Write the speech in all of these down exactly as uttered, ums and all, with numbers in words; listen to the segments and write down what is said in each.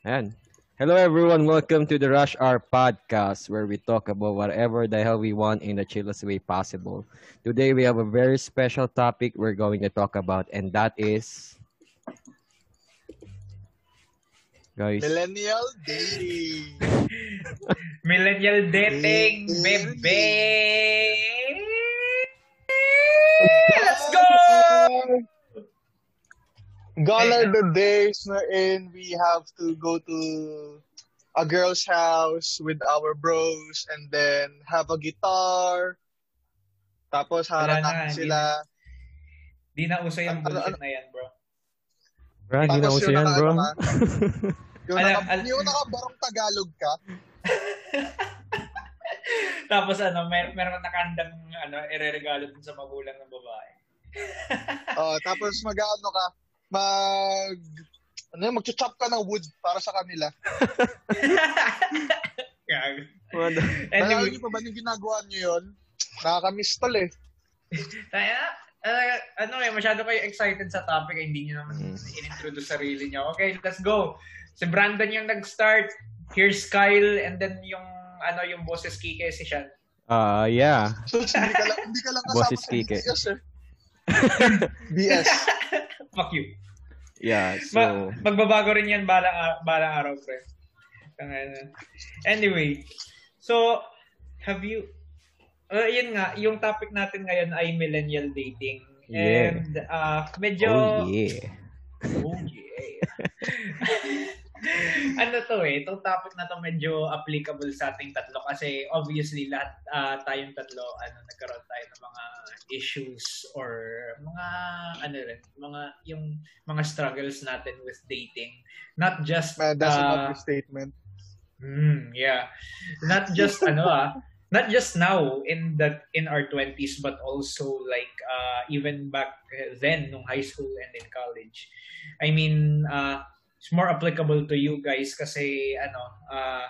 And hello everyone, welcome to the Rush Hour podcast where we talk about whatever the hell we want in the chillest way possible. Today we have a very special topic we're going to talk about, and that is guys millennial dating. Millennial dating, baby. Let's go. Gone are the days wherein we have to go to a girl's house with our bros and then have a guitar. Tapos haranakin sila. Di na uso yung bullshit na yan, bro. Bro, di na uso yan, bro. Yung nakabarong Tagalog ka. Tapos ano, mer- meron nakandang ano, ireregalo dun sa magulang ng babae. Oh, tapos mag-ano ka. Mag, ano yun, mag-chop ka ng wood para sa kanila. Nalaman niyo pa ba yung ginagawa niyo yun? Nakakamiss tol eh. uh, ano eh, masyado kayo excited sa topic. Eh, hindi niyo naman in-introduce sarili niyo. Okay, let's go. Si Brandon yung nag-start. Here's Kyle. And then yung, ano, yung boses Kike si Sean. Ah, uh, yeah. So, hindi ka lang, hindi ka lang kasama boses sa Kike. Yes, sir. B S. Fuck you. Yeah, so... Mag- magbabago rin yan balang, balang araw, pre. Anyway, so, have you... Uh, yun nga, yung topic natin ngayon ay millennial dating. Yeah. And uh, medyo... Oh, yeah. Oh, yeah. Ano to eh, itong topic na to medyo applicable sa ating tatlo kasi obviously lahat uh, tayong tatlo ano nagkaroon tayo ng mga issues or mga ano rin, mga yung mga struggles natin with dating, not just uh, that's an obvious statement. Mm, yeah. Not just ano ah, not just now in the in our twenties but also like uh, even back then nung high school and in college. I mean, uh it's more applicable to you guys kasi ano uh,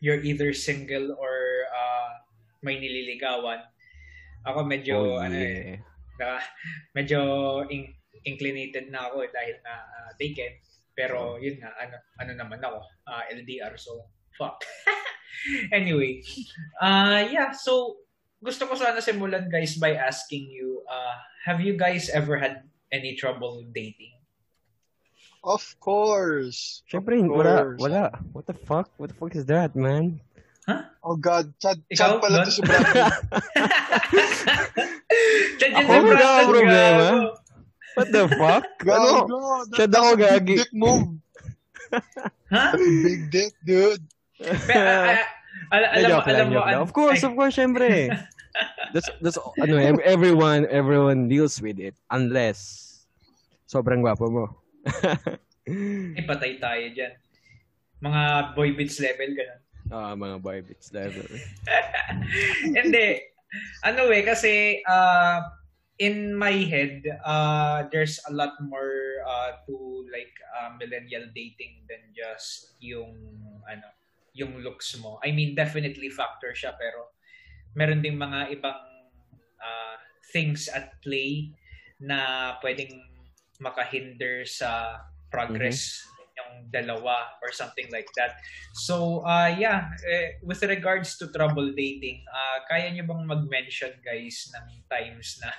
you're either single or uh, may nililigawan. Ako medyo oh, yeah. ano eh, na, medyo in- inclinated na ako eh, dahil na uh, taken pero yun na ano ano naman ako uh, L D R so fuck. Anyway, uh yeah, so gusto ko sana simulan guys by asking you uh have you guys ever had any trouble dating? Of course. Siyempre, of course. Wala, wala. What the fuck? What the fuck is that, man? Huh? Oh, God. Chad, Chad pala to si Brandon. Chad yun si Brandon, problema. What the fuck? God, ano? God, Chad ako gagi. Big dick move. Huh? Big dick, dude. Pero, uh, al- alam mo, alam mo. An- of course, of course, siyempre. that's, that's, ano, everyone, everyone deals with it. Unless, sobrang gwapo mo. Eh, patay tayo dyan. Mga boy bits level, gano'n. Oo, oh, mga boy bits level. Hindi. Ano eh, kasi uh, in my head, uh, there's a lot more uh, to like uh, millennial dating than just yung ano, yung looks mo. I mean, definitely factor siya, pero meron ding mga ibang uh, things at play na pwedeng makahinder sa progress mm-hmm. yung dalawa or something like that. So, uh, yeah, eh, with regards to trouble dating, uh, kaya nyo bang mag-mention guys ng times na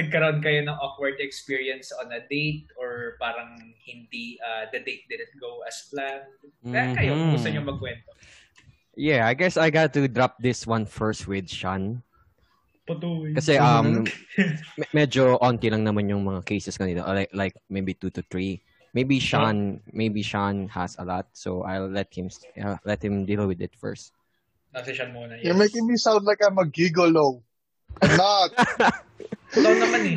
nagkaroon kayo ng awkward experience on a date or parang hindi, uh, the date didn't go as planned? Mm-hmm. Kaya kayo, gusto nyo magkwento? Yeah, I guess I got to drop this one first with Sean. Kasi um medyo onti lang naman yung mga cases kanila like, like maybe two to three. Maybe Sean maybe Sean has a lot, so I'll let him uh, let him deal with it first. Nasa Sean muna. Yes. You're making me sound like I'm a gigolo. I'm not. Low naman eh.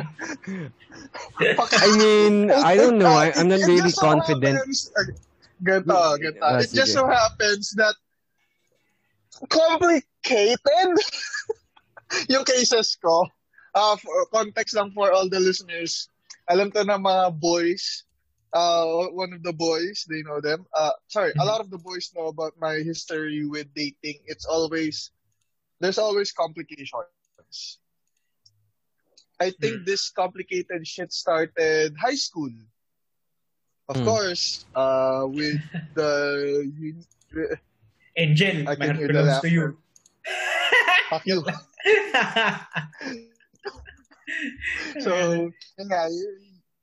I mean, I don't know. I, I'm not really confident. Ganito, ganito. It just so happens that complicated. Yung cases ko, uh, context lang for all the listeners, alam to na mga boys, uh, one of the boys, they know them. Uh, sorry, a lot of the boys know about my history with dating. It's always, there's always complications. I think this complicated shit started high school. Of mm. course, uh, with the Angel, I can hear the laughter. To you. Fuck you. So, yeah,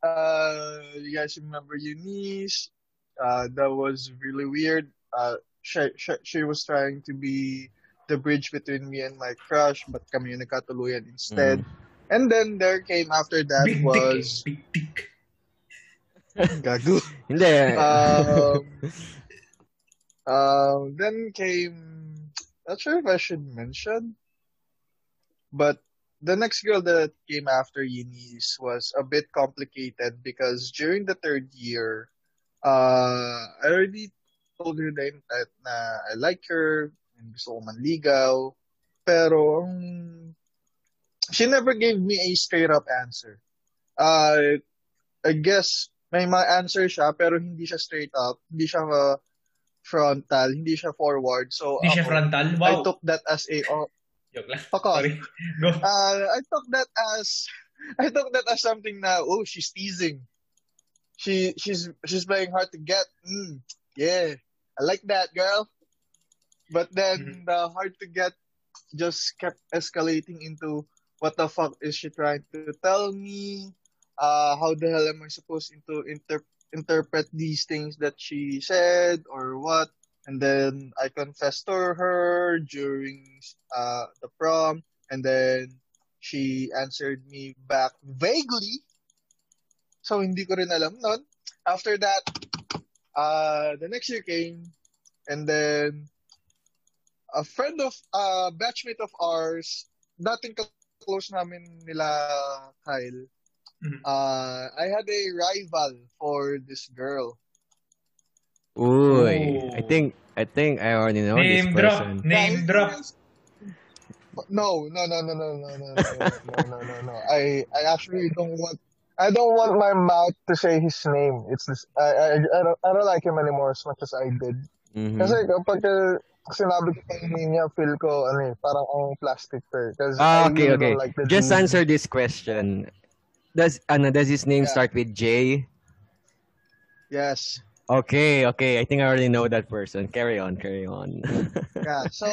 uh, you guys remember Eunice? Uh, that was really weird. Uh, she, she, she was trying to be the bridge between me and my crush, but kami yung nagkatuluyan instead. Mm. And then there came after that big was... Big dick. Gago. Hindi. Um, uh, then came... Not sure if I should mention, but the next girl that came after Eunice was a bit complicated because during the third year, uh, I already told her that uh, I like her and gusto ko manligaw, pero um, she never gave me a straight-up answer. Uh, I guess... May ma-answer siya, pero hindi siya straight up. Hindi siya uh, frontal. Hindi siya forward. So, hindi siya frontal? Wow. I took that as a... Oh, joke lang. Sorry. Go. Uh, I took that as... I took that as something na, oh, she's teasing. She She's she's playing hard to get. Mm, yeah. I like that, girl. But then, mm-hmm. the hard to get just kept escalating into, what the fuck is she trying to tell me? Uh, how the hell am I supposed to inter- interpret these things that she said or what? And then I confessed to her during uh, the prom, and then she answered me back vaguely. So hindi ko rin alam nun. After that, uh, the next year came, and then a friend of a uh, batchmate of ours, dating close namin nila Kyle. Mm-hmm. Uh, I had a rival for this girl. Ooh, I think I think I already know name this person. Name drop, name drop. No, no, no, no, no, no, no, no, no, no, no. I, I actually don't want. I don't want my mouth to say his name. It's this. I, I, I don't, I don't like him anymore as much as I did. Mm-hmm. Kasi kapag sinabi ko yung name niya, feel ko ano, parang ang plastic fair. Ah, okay, okay. Like just name. Answer this question. Does ano, does his name yeah. start with J? Yes. Okay, okay. I think I already know that person. Carry on, carry on. Yeah. So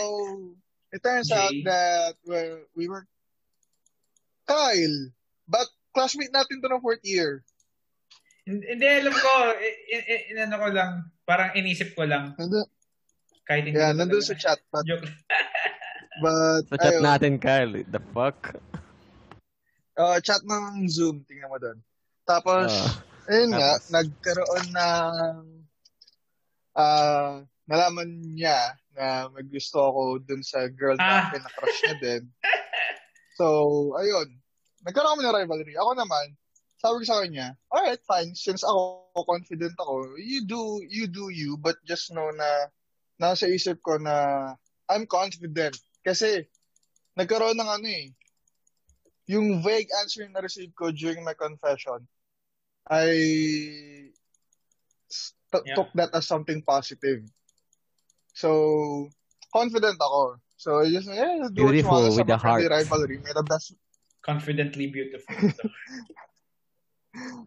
it turns J. out that we're, we were Kyle, but classmate natin to ng fourth year. Hindi alam ko. Inano ko lang. Parang inisip ko lang. Nandun, kahit hindi. Yeah, nandun sa chat. But, but sa chat natin, Kyle. The fuck. Uh, chat ng Zoom, tingnan mo doon. Tapos, uh, ayun tapos. nga, nagkaroon ng uh, nalaman niya na may gusto ako doon sa girl ah. na pinakrush niya din. So, ayun. Nagkaroon kami ng rivalry. Ako naman, sabi ko sa kanya, alright, fine. Since ako, confident ako, you do, you do you, but just know na nasa isip ko na I'm confident. Kasi, nagkaroon ng ano eh, yung vague answer na receive ko during my confession, I t- yeah. took that as something positive. So, confident ako. So, I just, yeah, do beautiful with the heart. Rivalry. May the best... Confidently beautiful.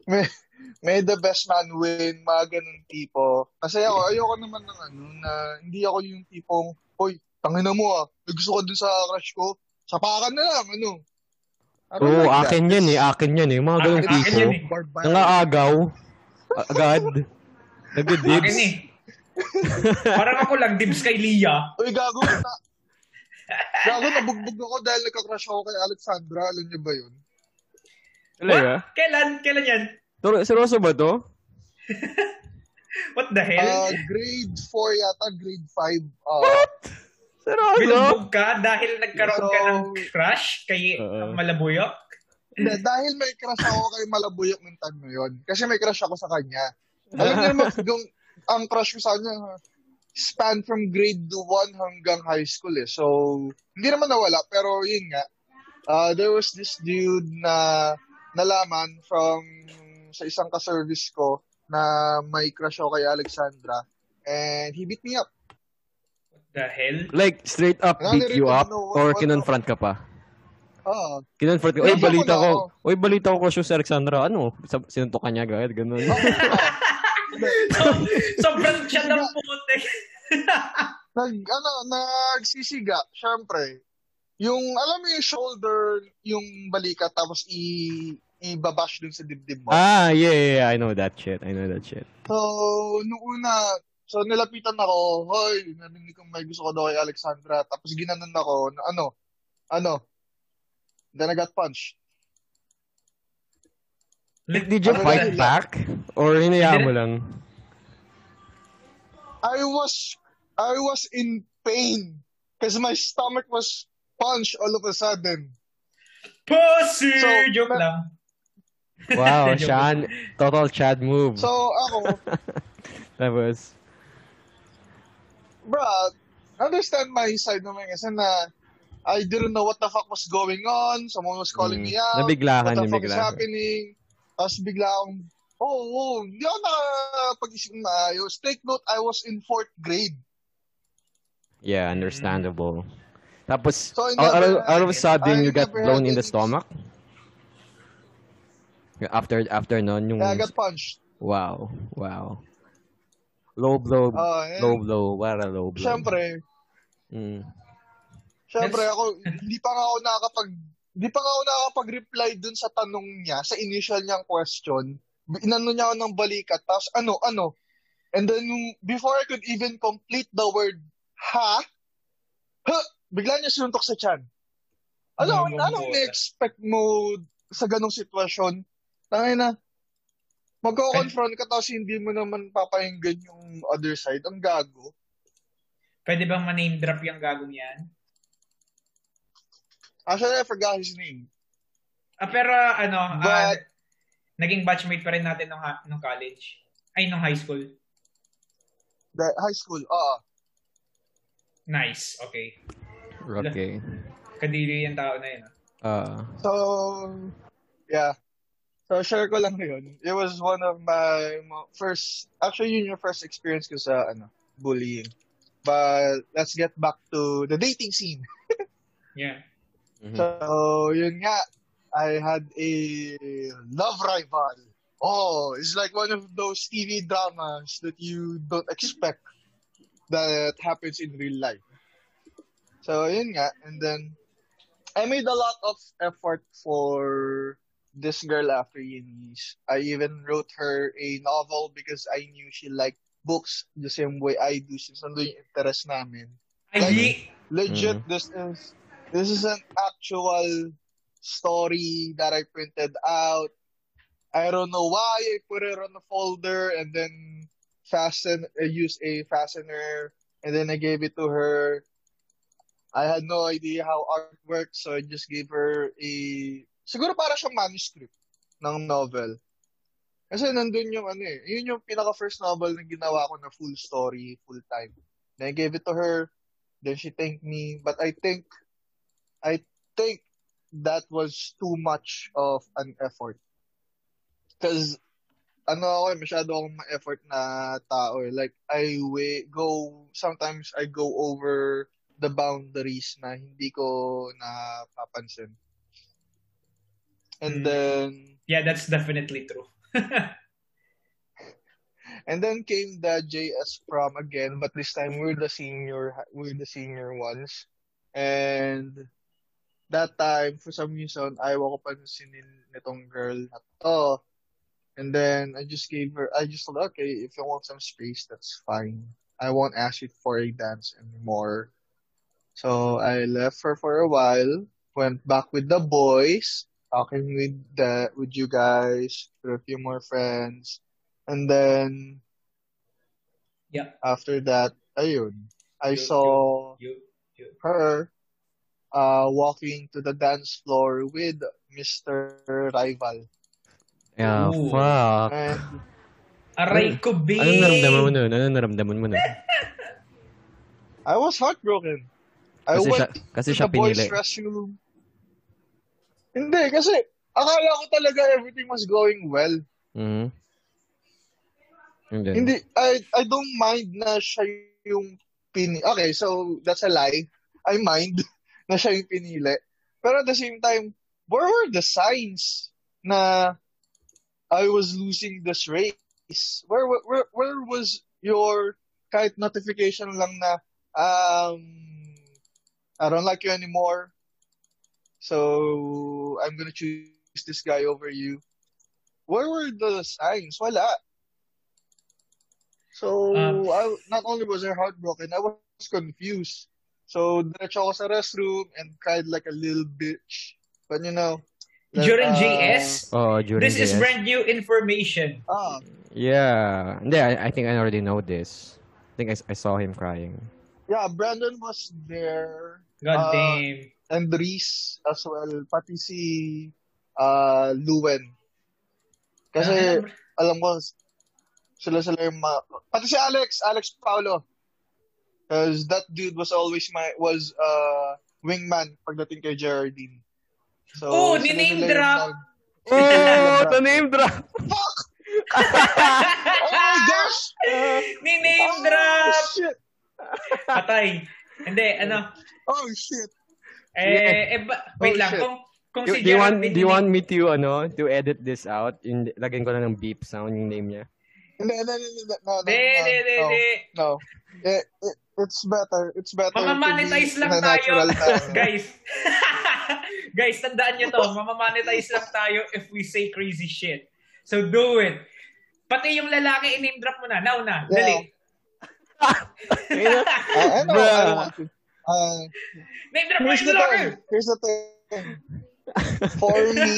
may, may the best man win, mga ganun tipo. Kasi ako, ayoko naman ng ano, na hindi ako yung tipong, hoy, tangina mo ah, gusto ko dun sa crush ko, sapakan na lang, ano. Oo, oh, like akin yan eh, akin yan eh. Yung mga ganong tipo. Eh. Nangaagaw. Agad. Nag-dibs. Akin eh. Parang ako lang, dibs kay Lia. Uy, gago. Na, gago, nabugbog ako dahil nagka-crush ako kay Alexandra. Alam niyo ba yun? What? Kailan? Kailan yan? Seryoso ba to? What the hell? Uh, grade four yata, grade five. Uh, What? Seryoso? Binugbog ka dahil nagkaroon so, ka ng crush kay uh, Malabuyok? Hindi, dahil may crush ako kay Malabuyok ng time na yun. Kasi may crush ako sa kanya. Alam niyo naman, yung, ang crush ko sa kanya, span from grade one hanggang high school eh. So, hindi naman nawala, pero yun nga. Uh, there was this dude na nalaman from sa isang ka-service ko na may crush ako kay Alexandra. And he beat me up. The hell? Like, straight up beat you up? Know, or kinonfront ka pa? Oo. Uh, kinonfront ka. Uy, balita ko. Uy, balita ko crush yung si Alexandra. Ano? Sinuntok ka niya, gaya. Ganun. Sobrang siya ng putik. Nag, ano, nagsisiga, syempre. Yung, alam mo yung shoulder, yung balikat, tapos i... ibabash dun sa dibdib mo. Ah, yeah, yeah, yeah. I know that shit. I know that shit. So, nung una, so nilapitan ako, hoy, narinig kong may gusto ko daw kay Alexandra. Tapos ginanon ako, ano, ano, then I got punched. Like, did you ano fight back? Or hinayaan mo lang? I was, I was in pain. Because my stomach was punched all of a sudden. Pussy! So, joke lang. Wow, Sean. Total Chad move. So, ako. That was... Bruh, understand my side naman kasi na I didn't know what the fuck was going on. Someone was calling mm. me out. Nabiglahan, what the fuck nabiglahan. Is happening? Tapos bigla akong, oh, oh, hindi ako nakapag-isip na ayos. Take note, I was in fourth grade. Yeah, understandable. Mm. Tapos, so, all, all of a sudden, I you got blown in the stomach? After, after nun, yung... Yeah, I got punched. Wow, wow. Low blow, uh, yeah. low blow, what a low blow. Siyempre. Mm. Siyempre, ako, hindi pa nga ako nakakapag... Hindi pa nga ako nakakapag-reply dun sa tanong niya, sa initial niyang question. Inano niya ako ng balikat, tapos ano, ano. And then, before I could even complete the word, ha? Huh? Bigla niya sinuntok sa tiyan. Ano, no, anong na-expect mo sa ganong sitwasyon? Tangay na, magko-confront ka tapos hindi mo naman papahinggan yung other side. Ang gago. Pwede bang ma-name drop yung gagong yan? Actually, I forgot his name. Ah, pero ano, But, uh, naging batchmate pa rin natin nung, nung college. Ay, nung high school. The high school, oo. Uh, nice, okay. Okay. Kadiri yung tao na yun. Uh, so, yeah. So, share ko lang yun. It was one of my first, actually yun yung first experience ko sa ano, bullying. But, let's get back to the dating scene. Yeah. Mm-hmm. So, yun nga. I had a love rival. Oh, it's like one of those T V dramas that you don't expect. That happens in real life. So, yun nga. And then, I made a lot of effort for this girl after Eunice. I even wrote her a novel because I knew she liked books the same way I do since nandun yung interest namin. Like, legit, mm-hmm. this is this is an actual story that I printed out. I don't know why I put it on a folder and then fasten uh, use a fastener and then I gave it to her. I had no idea how art works, so I just gave her a siguro para siyang manuscript ng novel. Kasi nandun yung ano eh, yun yung pinaka first novel na ginawa ko na full story, full time. Then I gave it to her, then she thanked me, but I think I think that was too much of an effort. Because ano ako eh, masyado akong ma-effort na tao eh. Like, I way, go, sometimes I go over the boundaries na hindi ko napapansin. And mm. then... Yeah, that's definitely true. And then came the J S prom again, but this time we're the senior, we're the senior ones. And that time, for some reason, ayaw ko pansinin nitong girl na to. And then I just gave her, I just thought, okay, if you want some space, that's fine. I won't ask you for a dance anymore. So I left her for a while, went back with the boys, talking with the, with you guys, with a few more friends. And then, yeah. After that, ayun, I you, saw you, you, you. her uh, walking to the dance floor with Mister Rival. Yeah, ooh. Fuck. And, aray ko, babe! Anong naramdaman mo nun? Anong naramdaman mo nun? I was heartbroken. I kasi went siya, kasi to siya the pinili. Boys' restroom. Hindi, kasi akala ko talaga everything was going well. Mm-hmm. Then, hindi, I I don't mind na siya yung pinili. Okay, so that's a lie. I mind na siya yung pinili. Pero at the same time, where were the signs na I was losing this race. is where where where was your kahit notification lang na um I don't like you anymore, so I'm gonna choose this guy over you. Where were the signs? Wala. So um, I not only was I heartbroken, I was confused. So diretso ako sa restroom and cried like a little bitch. But you know, like, during J S, uh, oh, during this J S. Is brand new information. Ah. Yeah, yeah. I, I think I already know this. I think I, I saw him crying. Yeah, Brandon was there. God uh, damn. And Reese as well. Pati si uh, Luen. Kasi um, alam ko sila sila yung ma- pati si Alex, Alex Paolo. Because that dude was always my was uh wingman pagdating kay Geraldine. So, oh, the name drop. Yung... Oh, the name drop. Fuck. Oh my gosh. Uh, ni name oh, drop. Shit. Patay. Hindi, ano? Oh, shit. Eh, eh ba- wait oh, lang. Shit. Kung, kung do, si do, you want, do you want me to, ano, to edit this out? In, lagyan ko na ng beep sound yung name niya. No, no, no, no, no. No, no. It's better. It's better. Mamamonetize lang tayo. Guys. Guys, tandaan nyo to. Mamamonetize lang tayo if we say crazy shit. So do it. Pati yung lalaki, in-name drop mo na. Now na. Yeah. Dali. uh, I know. Bruh. I don't want to. Uh, name drop mo yung lalaki. Here's the thing. For me,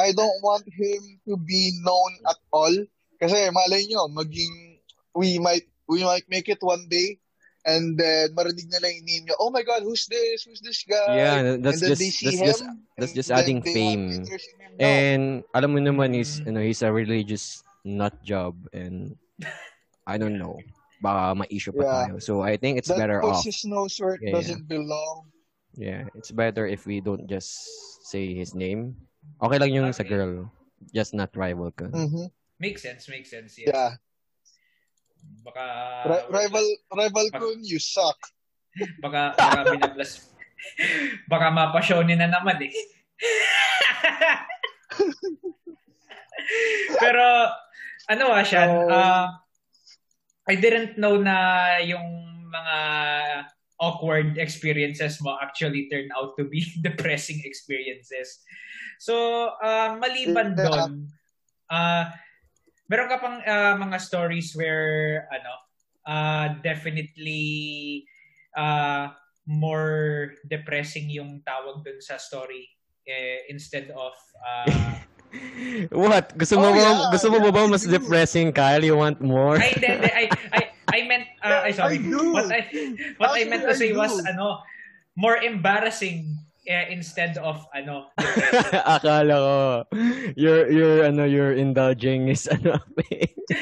I don't want him to be known at all. Kasi malay nyo, maging, we might, we might make it one day, and then marinig nila yung name nyo, oh my God, who's this? Who's this guy? Yeah, that's just, that's him, just, that's just adding fame. And alam mo naman is, you know, he's a religious nut job, and I don't know, baka ma-issue pa yeah. tayo. So I think it's that better off. That pushes knows where it yeah. doesn't belong. Yeah, it's better if we don't just say his name. Okay lang yung okay. sa girl, just not rival ka. Mm-hmm. Makes sense, makes sense. Yes. Yeah. Baka R- rival rival ko, you suck. Baka baka binablas. Baka mapasyonin na naman eh. Pero ano ah, Sean, um, uh, I didn't know na yung mga awkward experiences mo actually turn out to be depressing experiences. So, uh, maliban doon, ah uh, meron ka pang uh, mga stories where ano uh, definitely uh, more depressing yung tawag dun sa story eh, instead of uh... What? Gusto mo oh, ba yeah. gusto mo ba mas depressing, Kyle? You want more? I did, I I I meant uh, I sorry. I what I what I meant to say was ano more embarrassing eh, instead of ano depressing. Akala ko you're you're ano you're indulging is ano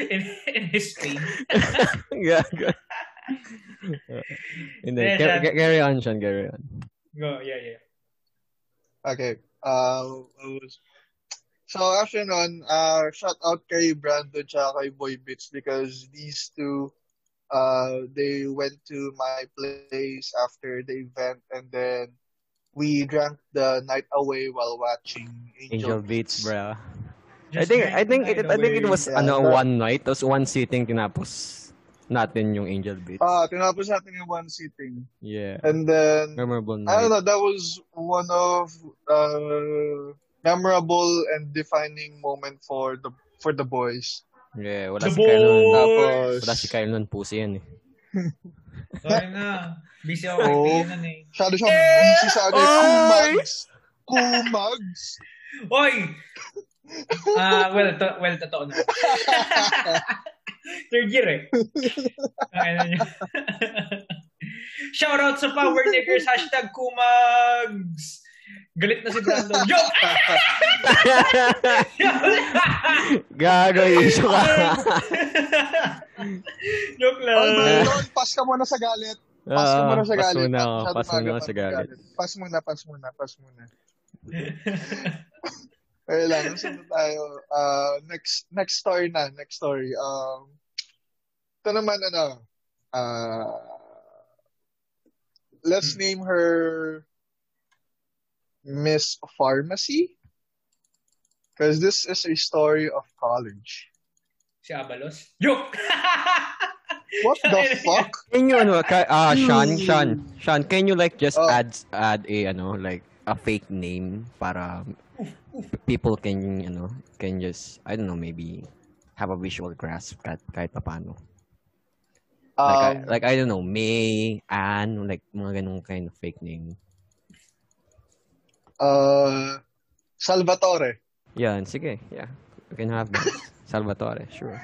in, in his pain. Yeah, good. And then yeah, ca- carry on, Sean, carry on. Go, yeah, yeah. Okay. Uh, was... so after nun, uh, shout out kay Brandon tsaka kay Boy Bits because these two, uh, they went to my place after the event and then we drank the night away while watching Angel, Angel Beats, bro. I think I think it, I think it was yeah, ano but, one night, it was one sitting tinapos natin yung Angel Beats. Ah, uh, tinapos natin yung one sitting. Yeah. And then memorable night. I don't know, that was one of uh memorable and defining moment for the for the boys. Yeah, wala the si Kyle nun. Tapos wala si Kyle nun, pusi yan eh. Sorry na. Busy ako kaibigan eh. Masyado siya busy sa akin. Kumags! Kumags! Oy! Uh, well, to- well, totoo na. Third year eh. Shoutout sa Power Niggers. Hashtag Kumags! Galit na si Brandon. Joke! Gago, iso ka. Joke lang. Oh, Brandon, pass ka muna sa galit. Pass ka muna sa galit. Uh, pass muna ako sa galit. Pass muna, pass muna, pass muna. Wala lang, nasunod tayo. Uh, next next story na, next story. Um, ito naman, ano, uh, let's hmm. name her Miss Pharmacy, because this is a story of college. Si Abalos. Yo! What the fuck? Can you, ano, uh, Sean, Sean, Sean, can you, like, just oh. add, add a, ano, like, a fake name para people can, you know, can just, I don't know, maybe have a visual grasp kahit, kahit paano. Um, like, I, like, I don't know, May, Ann, like, mga ganong kind of fake name. Uh, Salvatore. Yeah, sige, yeah. You can have that. Salvatore, sure.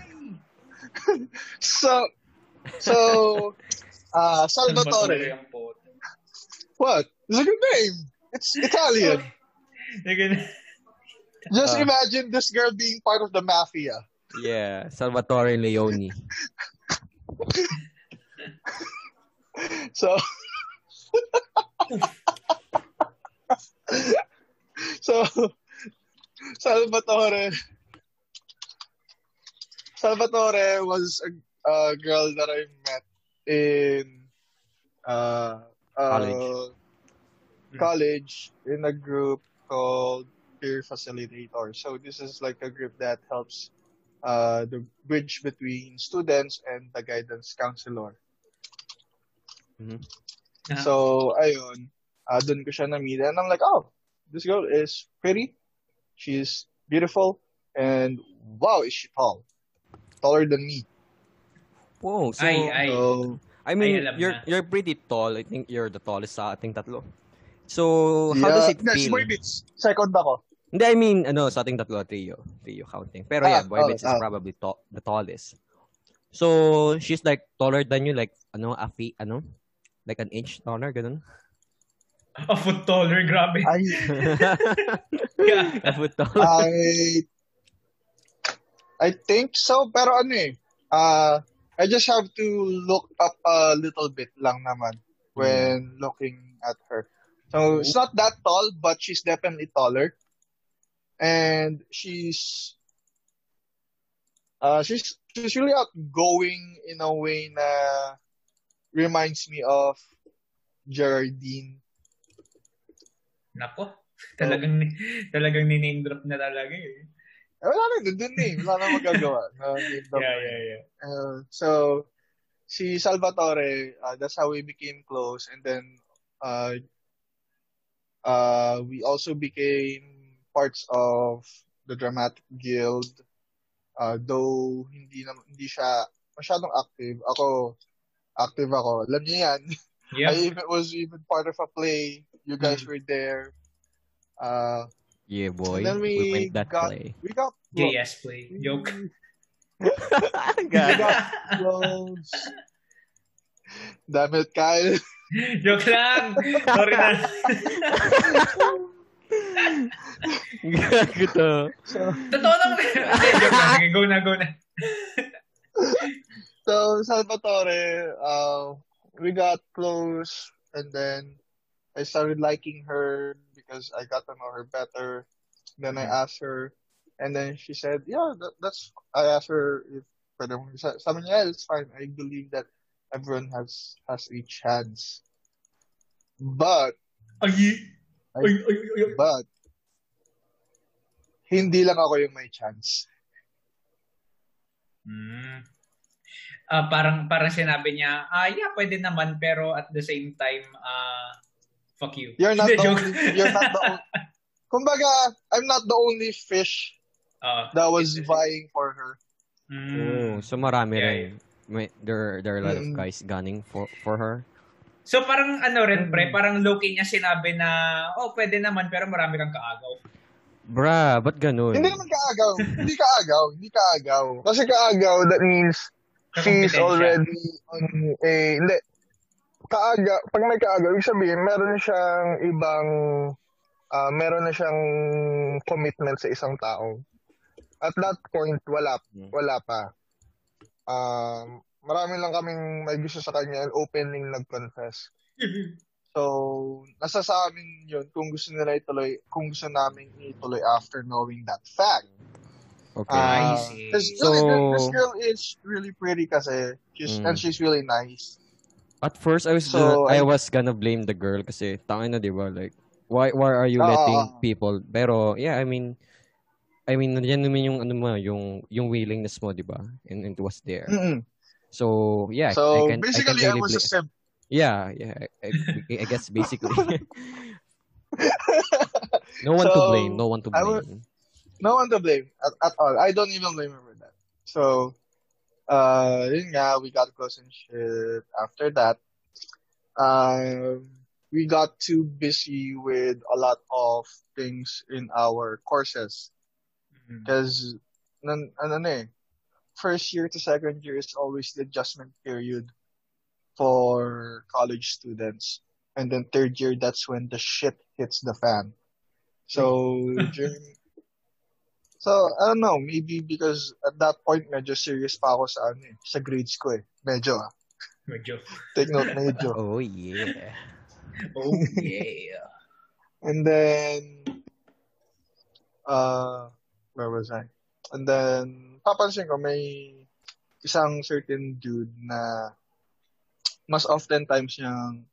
So, so, uh, Salvatore. What? It's a good name. It's Italian. Just uh, imagine this girl being part of the mafia. Yeah, Salvatore Leone. So, so, Salvatore. Salvatore was a, a girl that I met in uh, uh, college. college in a group called Peer Facilitator. So this is like a group that helps uh, the bridge between students and the guidance counselor. Mm-hmm. Uh-huh. So ayun, uh, dun ko siya na-meet and I'm like, oh, this girl is pretty. She's beautiful and wow, is she tall. Taller than me. Whoa, so ay, ay. Uh, I mean, ay, you're na. you're pretty tall. I think you're the tallest sa ating tatlo. So, how yeah. does it feel? Boy Bits. Second ako. Hindi, I mean, ano, sa ating tatlo, trio. Trio counting. Pero ah, yeah, Boy Bits ah, is ah. probably to- the tallest. So, she's like taller than you, like, ano, a feet, ano? Like an inch taller, ganun? A foot taller, grabe. Ay. Yeah. A foot taller. I... I think so, pero ano eh, uh, I just have to look up a little bit lang naman when mm. looking at her. So, it's not that tall, but she's definitely taller. And she's, uh, she's, she's really outgoing in a way na reminds me of Geraldine. Nako, talagang, talagang ni-name drop na talaga eh. Wala na, doon doon eh. Wala na magagawa. No, yeah, yeah, yeah. Uh, so, si Salvatore, uh, that's how we became close. And then, uh, uh, we also became parts of the Dramatic Guild. Uh, though, hindi, na, hindi siya masyadong active. Ako, active ako. Alam niyo yan. Yep. I even, was even part of a play. You guys mm. were there. Uh, Yeah, boy. And then we, we went that got, play. We got close. Yes, play. Yoke. We got close. Damn it, Kyle. Yoke lang. Sorry na. Gagod to. Totoo na. Go na, go na. So, Salvatore, uh, we got close and then I started liking her. Because I got to know her better. Then I asked her, and then she said, yeah, that, that's, I asked her if, something yeah, it's fine. I believe that everyone has, has a chance. But, ay, ay, ay, ay, ay. But, hindi lang ako yung may chance. Mm. Uh, parang, parang sinabi niya, ah, yeah, pwede naman, pero at the same time, ah, uh, fuck you. You're not the only, you're not the only, kumbaga, I'm not the only fish uh, that was vying for her. Mm. Oh, so marami yeah. rin. May, there, there are a lot mm. of guys gunning for, for her. So parang ano rin, pre, parang low-key niya sinabi na, oh, pwede naman, pero marami kang kaagaw. Bra, ba't ganun? Hindi naman kaagaw. Hindi kaagaw. Hindi kaagaw. Kasi kaagaw, that means she's already on a... Kaaga, pag may kaaga, ibig sabihin, meron siyang ibang, uh, meron na siyang commitment sa isang tao. At that point, wala, wala pa. Um, marami lang kaming may gusto sa kanya and openly nag-confess. So, nasa sa amin yun kung gusto nila ituloy, kung gusto namin ituloy after knowing that fact. Okay. Uh, I see. This, so... this girl is really pretty kasi. She's, mm. And she's really nice. At first, I was so, gonna, I was gonna blame the girl kasi tangina, di ba? Like, why why are you uh, letting people? Pero yeah, I mean, I mean, nandiyan yung ano mo, yung yung willingness mo, di ba? And, and it was there. Mm-hmm. So, yeah. So, I can, basically, I, can really I was a simp. Yeah, yeah. I, I guess basically. no one so, to blame. No one to blame. Was, no one to blame at, at all. I don't even blame her for that. So, uh, yun nga, we got close and shit after that. Um, we got too busy with a lot of things in our courses. Because, mm-hmm. ano eh, first year to second year is always the adjustment period for college students. And then third year, that's when the shit hits the fan. So, during, so I don't know, maybe because at that point, medyo serious pa ako sa, ano eh, sa grades ko eh. Medyo ah. Medyo. Take note, medyo. Oh, yeah. Oh, yeah. And then, uh, where was I? And then, papansin ko, may isang certain dude na mas often times niyang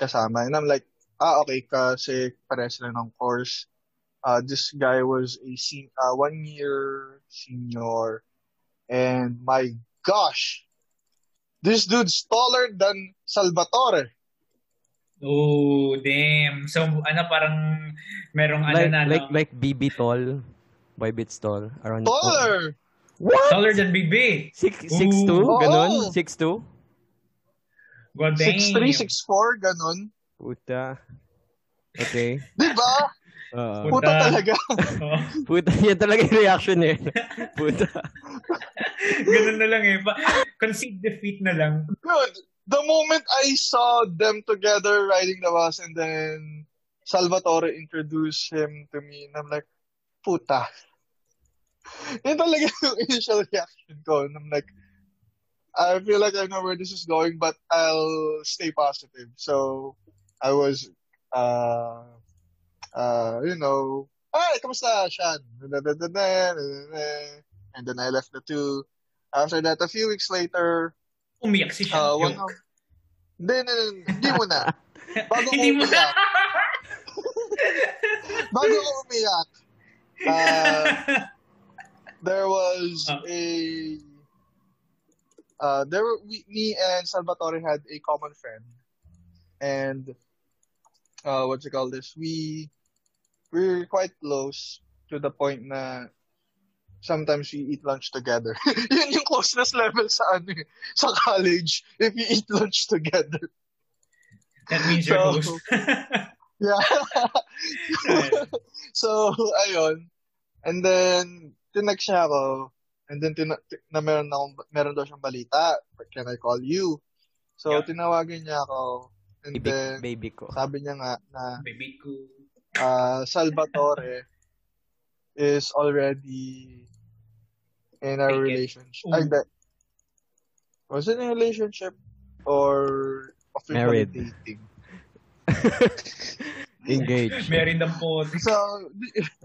kasama. And I'm like, ah, okay, kasi pares lang ng course. Uh, this guy was a sen- uh, one-year senior. And my gosh, this dude's taller than Salvatore. Oh, damn. So, ano, parang merong ano like, na. Like, like B B tall. By bits tall. Around taller! What? Taller than Big B. six two? Ganon? six two? Well, six three, six four? Ganon? Puta. Okay. Diba? Uh, puta. Puta talaga. Puta. Yan talaga yung reaction eh. Puta. Ganon na lang eh. Concede defeat na lang. Good. The moment I saw them together riding the bus and then Salvatore introduced him to me and I'm like, puta. Yun talaga yung initial reaction ko. And I'm like, I feel like I know where this is going but I'll stay positive. So, I was, uh, uh, you know, ah, kamusta, Sean? And then I left the two. After that, a few weeks later, umiyak si Sean. Uh, of... Hindi, hindi, hindi mo na. Bago ko umiyak. Bago ko umiyak. Uh, there was oh. a... Uh, there were, we, me and Salvatore had a common friend. And uh, what do you call this? We we're quite close to the point na sometimes we eat lunch together. Yun yung closeness level sa ano, sa college. If you eat lunch together, that means so, you're close. Yeah. So ayon, and then tinext niya ako, and then tina, t- na meron na akong, meron daw siyang balita. Can I call you? So yeah. Tinawagin niya ako, and baby, then baby ko. Sabi niya nga na baby ko, uh, Salvatore is already in a relationship. I bet. Was it in a relationship or married? Dating? Engaged. Married na po. So,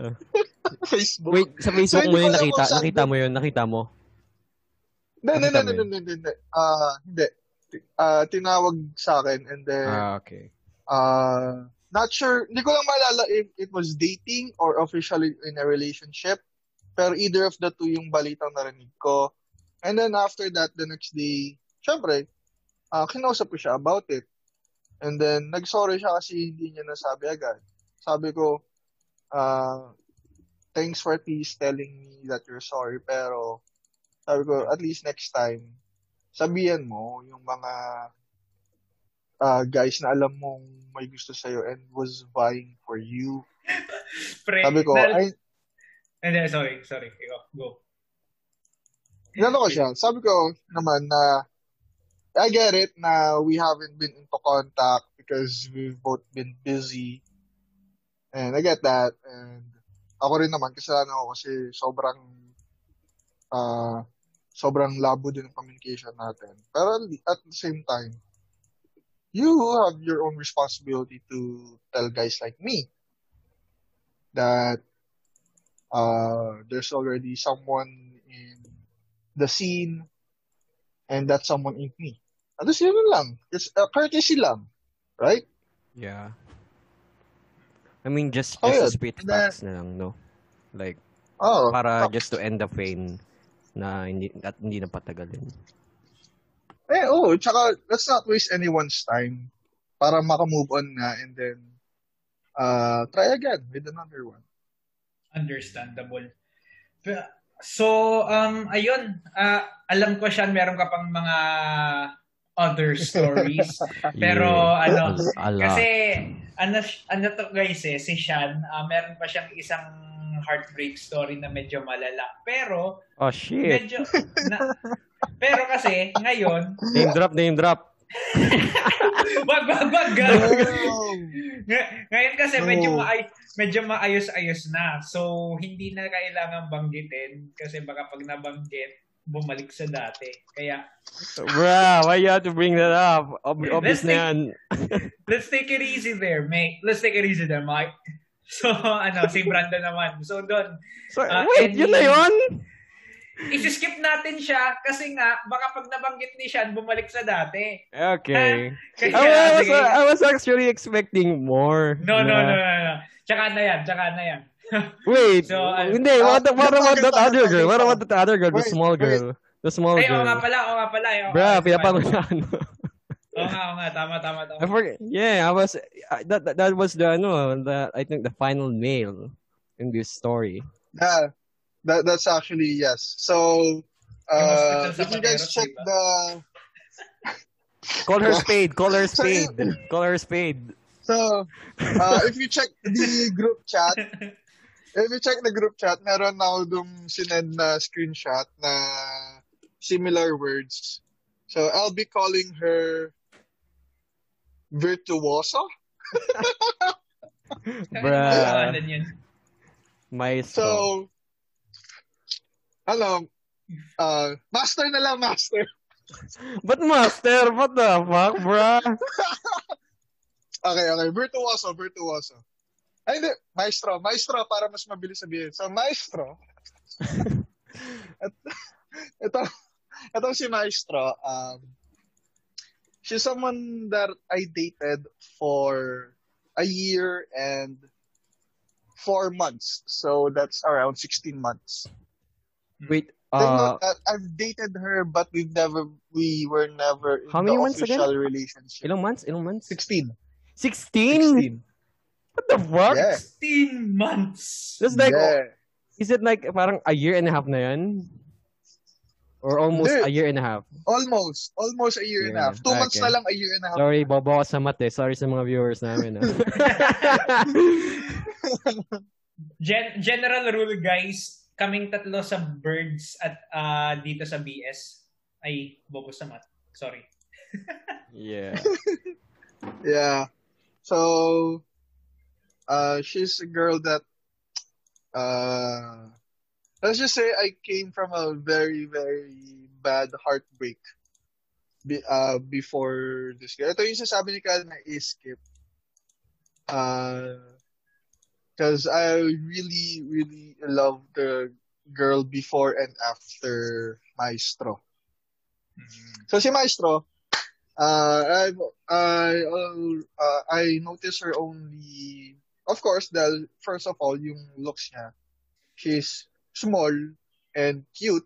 uh. Facebook. Wait, sa Facebook so, mo yun nakita? Mo, nakita mo yun? Nakita mo? No, no, no, no, no, no, no. Ah, hindi. Ah, tinawag sa akin and then... Ah, okay. Ah, not sure. Hindi ko lang maalala if it was dating or officially in a relationship. Pero either of the two yung balitang narinig ko. And then after that, the next day, syempre, uh, kinausap ko siya about it. And then, nag-sorry siya kasi hindi niya nasabi agad. Sabi ko, uh, thanks for please telling me that you're sorry, pero, sabi ko, at least next time, sabihan mo yung mga uh, guys na alam mong may gusto sa'yo and was vying for you. Pre, sabi ko, I... And then, sorry, sorry. Go. Ganun ko siya. Sabi ko naman na, I get it na we haven't been into contact because we've both been busy. And I get that. And ako rin naman, kasalanan ako kasi sobrang uh, sobrang labo din ng communication natin. Pero at the same time, you have your own responsibility to tell guys like me that uh, there's already someone in the scene and that someone is me. At least yun lang. It's a courtesy lang. Right? Yeah. I mean, just, just oh, yeah. spit facts na lang, no? Like, Oh, para just to end the pain na hindi at hindi na patagalin. Eh, oh, tsaka let's not waste anyone's time para makamove on na and then uh, try again with another one. Understandable. So, um, ayun, uh, alam ko Sean, meron ka pang mga other stories. Pero yeah. ano, kasi ano, ano to guys eh, si Sean, uh, meron pa siyang isang heartbreak story na medyo malala. Pero, oh shit. Medyo, na, pero kasi, ngayon, name drop, name drop. wag, wag, wag. No. Ngayon kasi, no. medyo, maay, medyo maayos-ayos na. So, hindi na kailangan banggitin kasi baka pag nabanggit, bumalik sa dati. Kaya, bruh, why you have to bring that up? Ob- obvious na yan. Let's take it easy there, mate. Let's take it easy there, Mike. So, ano, si Brandon naman. So, doon. So, uh, wait, yun na yun? Isi-skip natin siya kasi nga, baka pag nabanggit ni Sean, bumalik sa dati. Okay. Kaya, I, was, sige, I was actually expecting more. No, na... no, no, no, no. Tsaka na yan, tsaka na yan. Wait, so, uh, hindi. What, uh, what, what about that other girl? What about that other girl? The small girl. The small girl. Ay, o nga pala, o nga pala. Bra, piyapang na ano. Oh, nga, nga. Tama, tama, tama. I forget. Yeah, I was I, that, that that was the no, the I think the final nail in this story. Yeah, that that's actually yes. So, uh, did you guys check the? Call her spade. Call her spade. Call her spade. So, uh, if you check the group chat, if you check the group chat, meron na udong sinend na screenshot na similar words. So I'll be calling her. Virtuoso? Bruh. Maestro. So, alam, uh, master na lang, master. But master? What the fuck, bruh? Okay, okay. Virtuoso, virtuoso. Ay, hindi. Maestro. Maestro, para mas mabilis sabihin. So, maestro. At, ito, ito si maestro, um, she's someone that I dated for a year and four months. So that's around sixteen months. Wait, uh, that I've dated her, but we've never, we were never in an official again? Relationship. Ilang months? Ilang months? sixteen. sixteen? sixteen. What the fuck? Yeah. sixteen months. That's like, yeah. Is it like parang a year and a half na yan? Or almost Dude, a year and a half. Almost. Almost a year yeah. and a half. Two okay. months na lang, a year and a half. Sorry, bobo sa mate. Sorry sa mga viewers namin. Gen- general rule, guys. Kaming tatlo sa birds at uh, dito sa B S ay bobo sa mate. Sorry. yeah. yeah. So, uh, she's a girl that uh, let's just say I came from a very, very bad heartbreak be, uh, before this girl. Ito yung sasabi ni Kyle na i-skip. Because uh, I really, really loved the girl before and after Maestro. Mm-hmm. So si Maestro, uh, I've, I, uh, I noticed her only, of course, dahil first of all, yung looks niya. She's small and cute.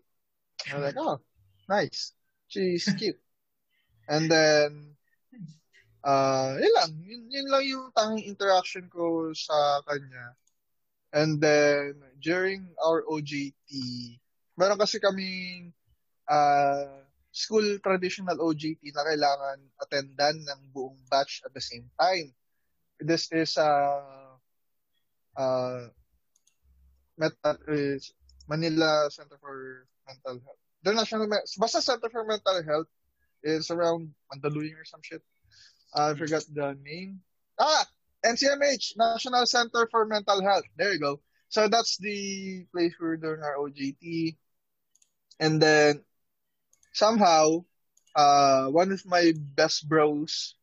And I'm like, oh, nice. She's cute. And then, uh, yun lang. Yun, yun lang yung tanging interaction ko sa kanya. And then, during our O J T, meron kasi kaming uh, school traditional O J T na kailangan attendan ng buong batch at the same time. This is uh, uh, Mental is Manila Center for Mental Health. The National basta Center for Mental Health is around Mandaluyong or some shit. Uh, I forgot the name. Ah, N C M H, National Center for Mental Health. There you go. So that's the place we're doing our O J T. And then somehow, uh, one of my best bros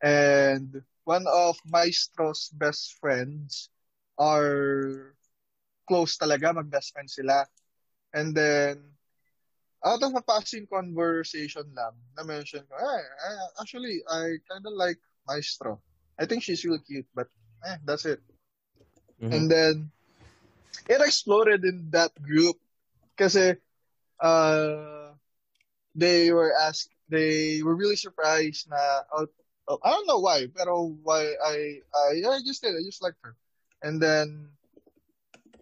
and one of Maestro's best friends are close talaga, mag-best friend sila. And then, out of a passing conversation lang, na-mention ko, eh, eh, actually, I kind of like Maestro. I think she's really cute, but eh, that's it. Mm-hmm. And then, it exploded in that group kasi uh, they were asked, they were really surprised na, uh, uh, I don't know why, pero why I, I, I just did, I just liked her. And then,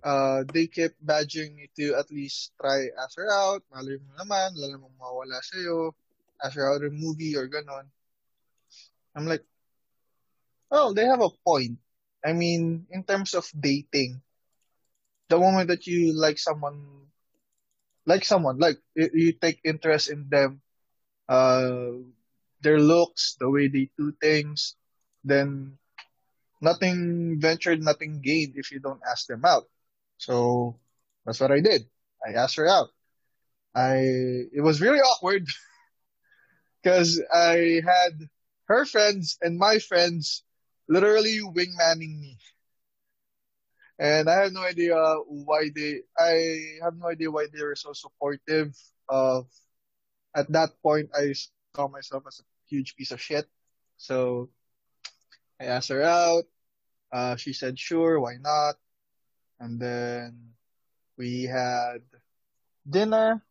uh, they kept badging me to at least try Ask Her Out, malay mo naman, lalo mong mawala sa'yo, Ask Her Out or movie or ganon. I'm like, oh, they have a point. I mean, in terms of dating, the moment that you like someone, like someone, like you take interest in them, uh, their looks, the way they do things, then nothing ventured, nothing gained if you don't ask them out. So that's what I did. I asked her out. I it was really awkward because I had her friends and my friends literally wingmanning me. And I have no idea why they, I have no idea why they were so supportive of, at that point, I saw myself as a huge piece of shit. So I asked her out. Uh, she said, sure, why not? And then we had dinner.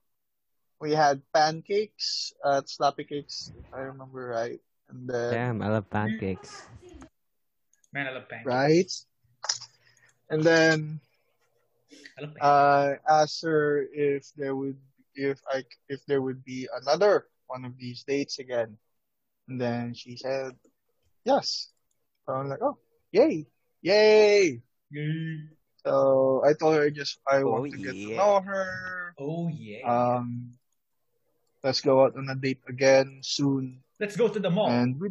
We had pancakes at Slappy Cakes, if I remember right. And then, damn, I love pancakes. Man, I love pancakes. Right? And then I uh, asked her if there would if I if there would be another one of these dates again, and then she said yes. So I'm like, oh, yay, yay, yay. So I told her I just I oh, want to yeah. get to know her. Oh yeah. Um, let's go out on a date again soon. Let's go to the mall. And we...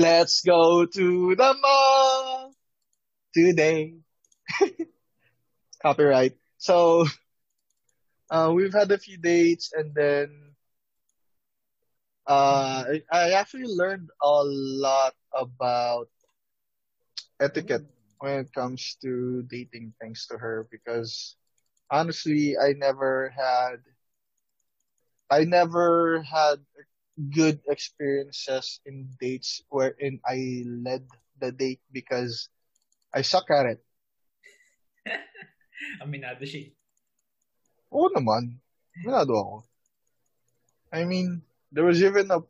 Let's go to the mall. Today. Copyright. So, uh, we've had a few dates, and then uh, I, I actually learned a lot about etiquette when it comes to dating thanks to her, because honestly, I never had I never had good experiences in dates wherein I led the date because I suck at it. Aminado siya. Oo naman. Aminado ako. I mean, there was even a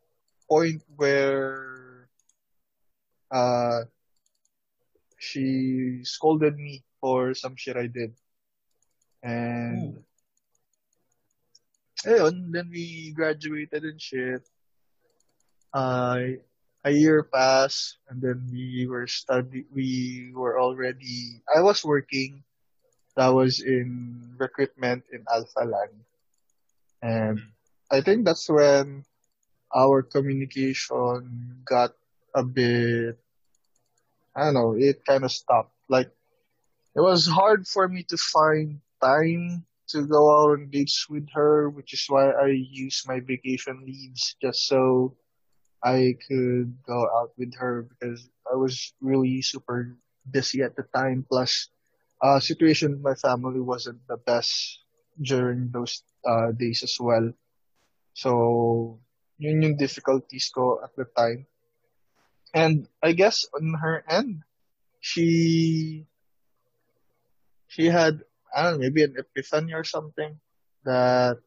point where uh, she scolded me for some shit I did. And ayun, then we graduated and shit. I... Uh, A year passed, and then we were study. We were already. I was working. I was in recruitment in Alpha Land, and I think that's when our communication got a bit. I don't know. It kind of stopped. Like it was hard for me to find time to go out on dates with her, which is why I used my vacation leaves just so I could go out with her, because I was really super busy at the time. Plus, uh, situation in my family wasn't the best during those uh, days as well. So, yun yung difficulties ko at the time. And I guess on her end, she she had, I don't know, maybe an epiphany or something that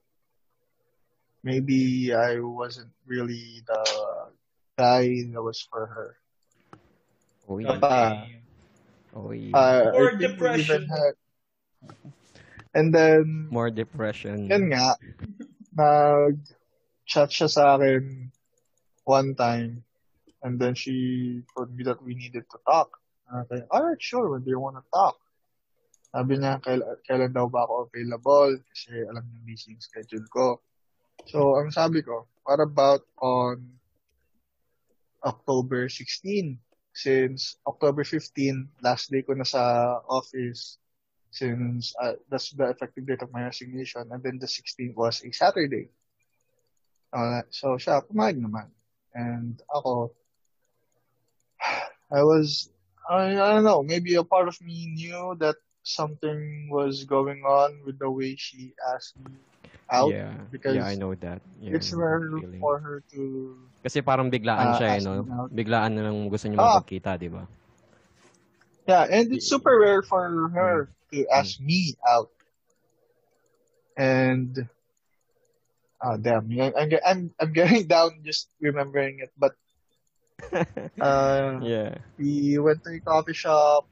maybe I wasn't really the guy that was for her. Oh, yeah. Uh, oh, yeah. Uh, More depression. Had... And then... More depression. Yan nga. Nag-chat siya sa akin one time. And then she told me that we needed to talk. And I said, alright, sure. When do you want to talk? Sabi niya, Kail- kailan daw ba ako available? Kasi alam niya busy yung schedule ko. So, ang sabi ko, what about on October sixteenth? Since October fifteenth, last day ko na sa office, since uh, that's the effective date of my resignation, and then the sixteenth was a Saturday. Uh, so, siya, pumayag naman. And ako, I was, I, I don't know, maybe a part of me knew that something was going on with the way she asked me out, yeah, because yeah, I know that. Yeah, it's rare for her to kasi parang biglaan uh, siya eh, no? Biglaan na lang gusto niyo ah, magkita, di ba? Yeah, and it's super rare for her to ask me out. And oh damn, I'm I'm I'm getting down just remembering it. But uh, yeah, we went to a coffee shop.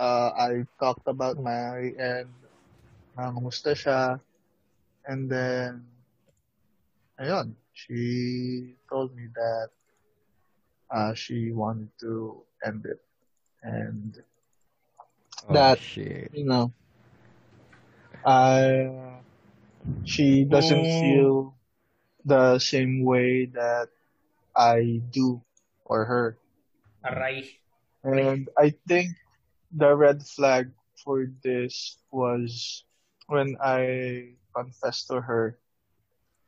Uh, I talked about my and nangamusta siya, and then ayun, she told me that uh, she wanted to end it. And oh, that, shit. you know, uh, she doesn't mm. feel the same way that I do for her. Aray. And I think the red flag for this was when I confessed to her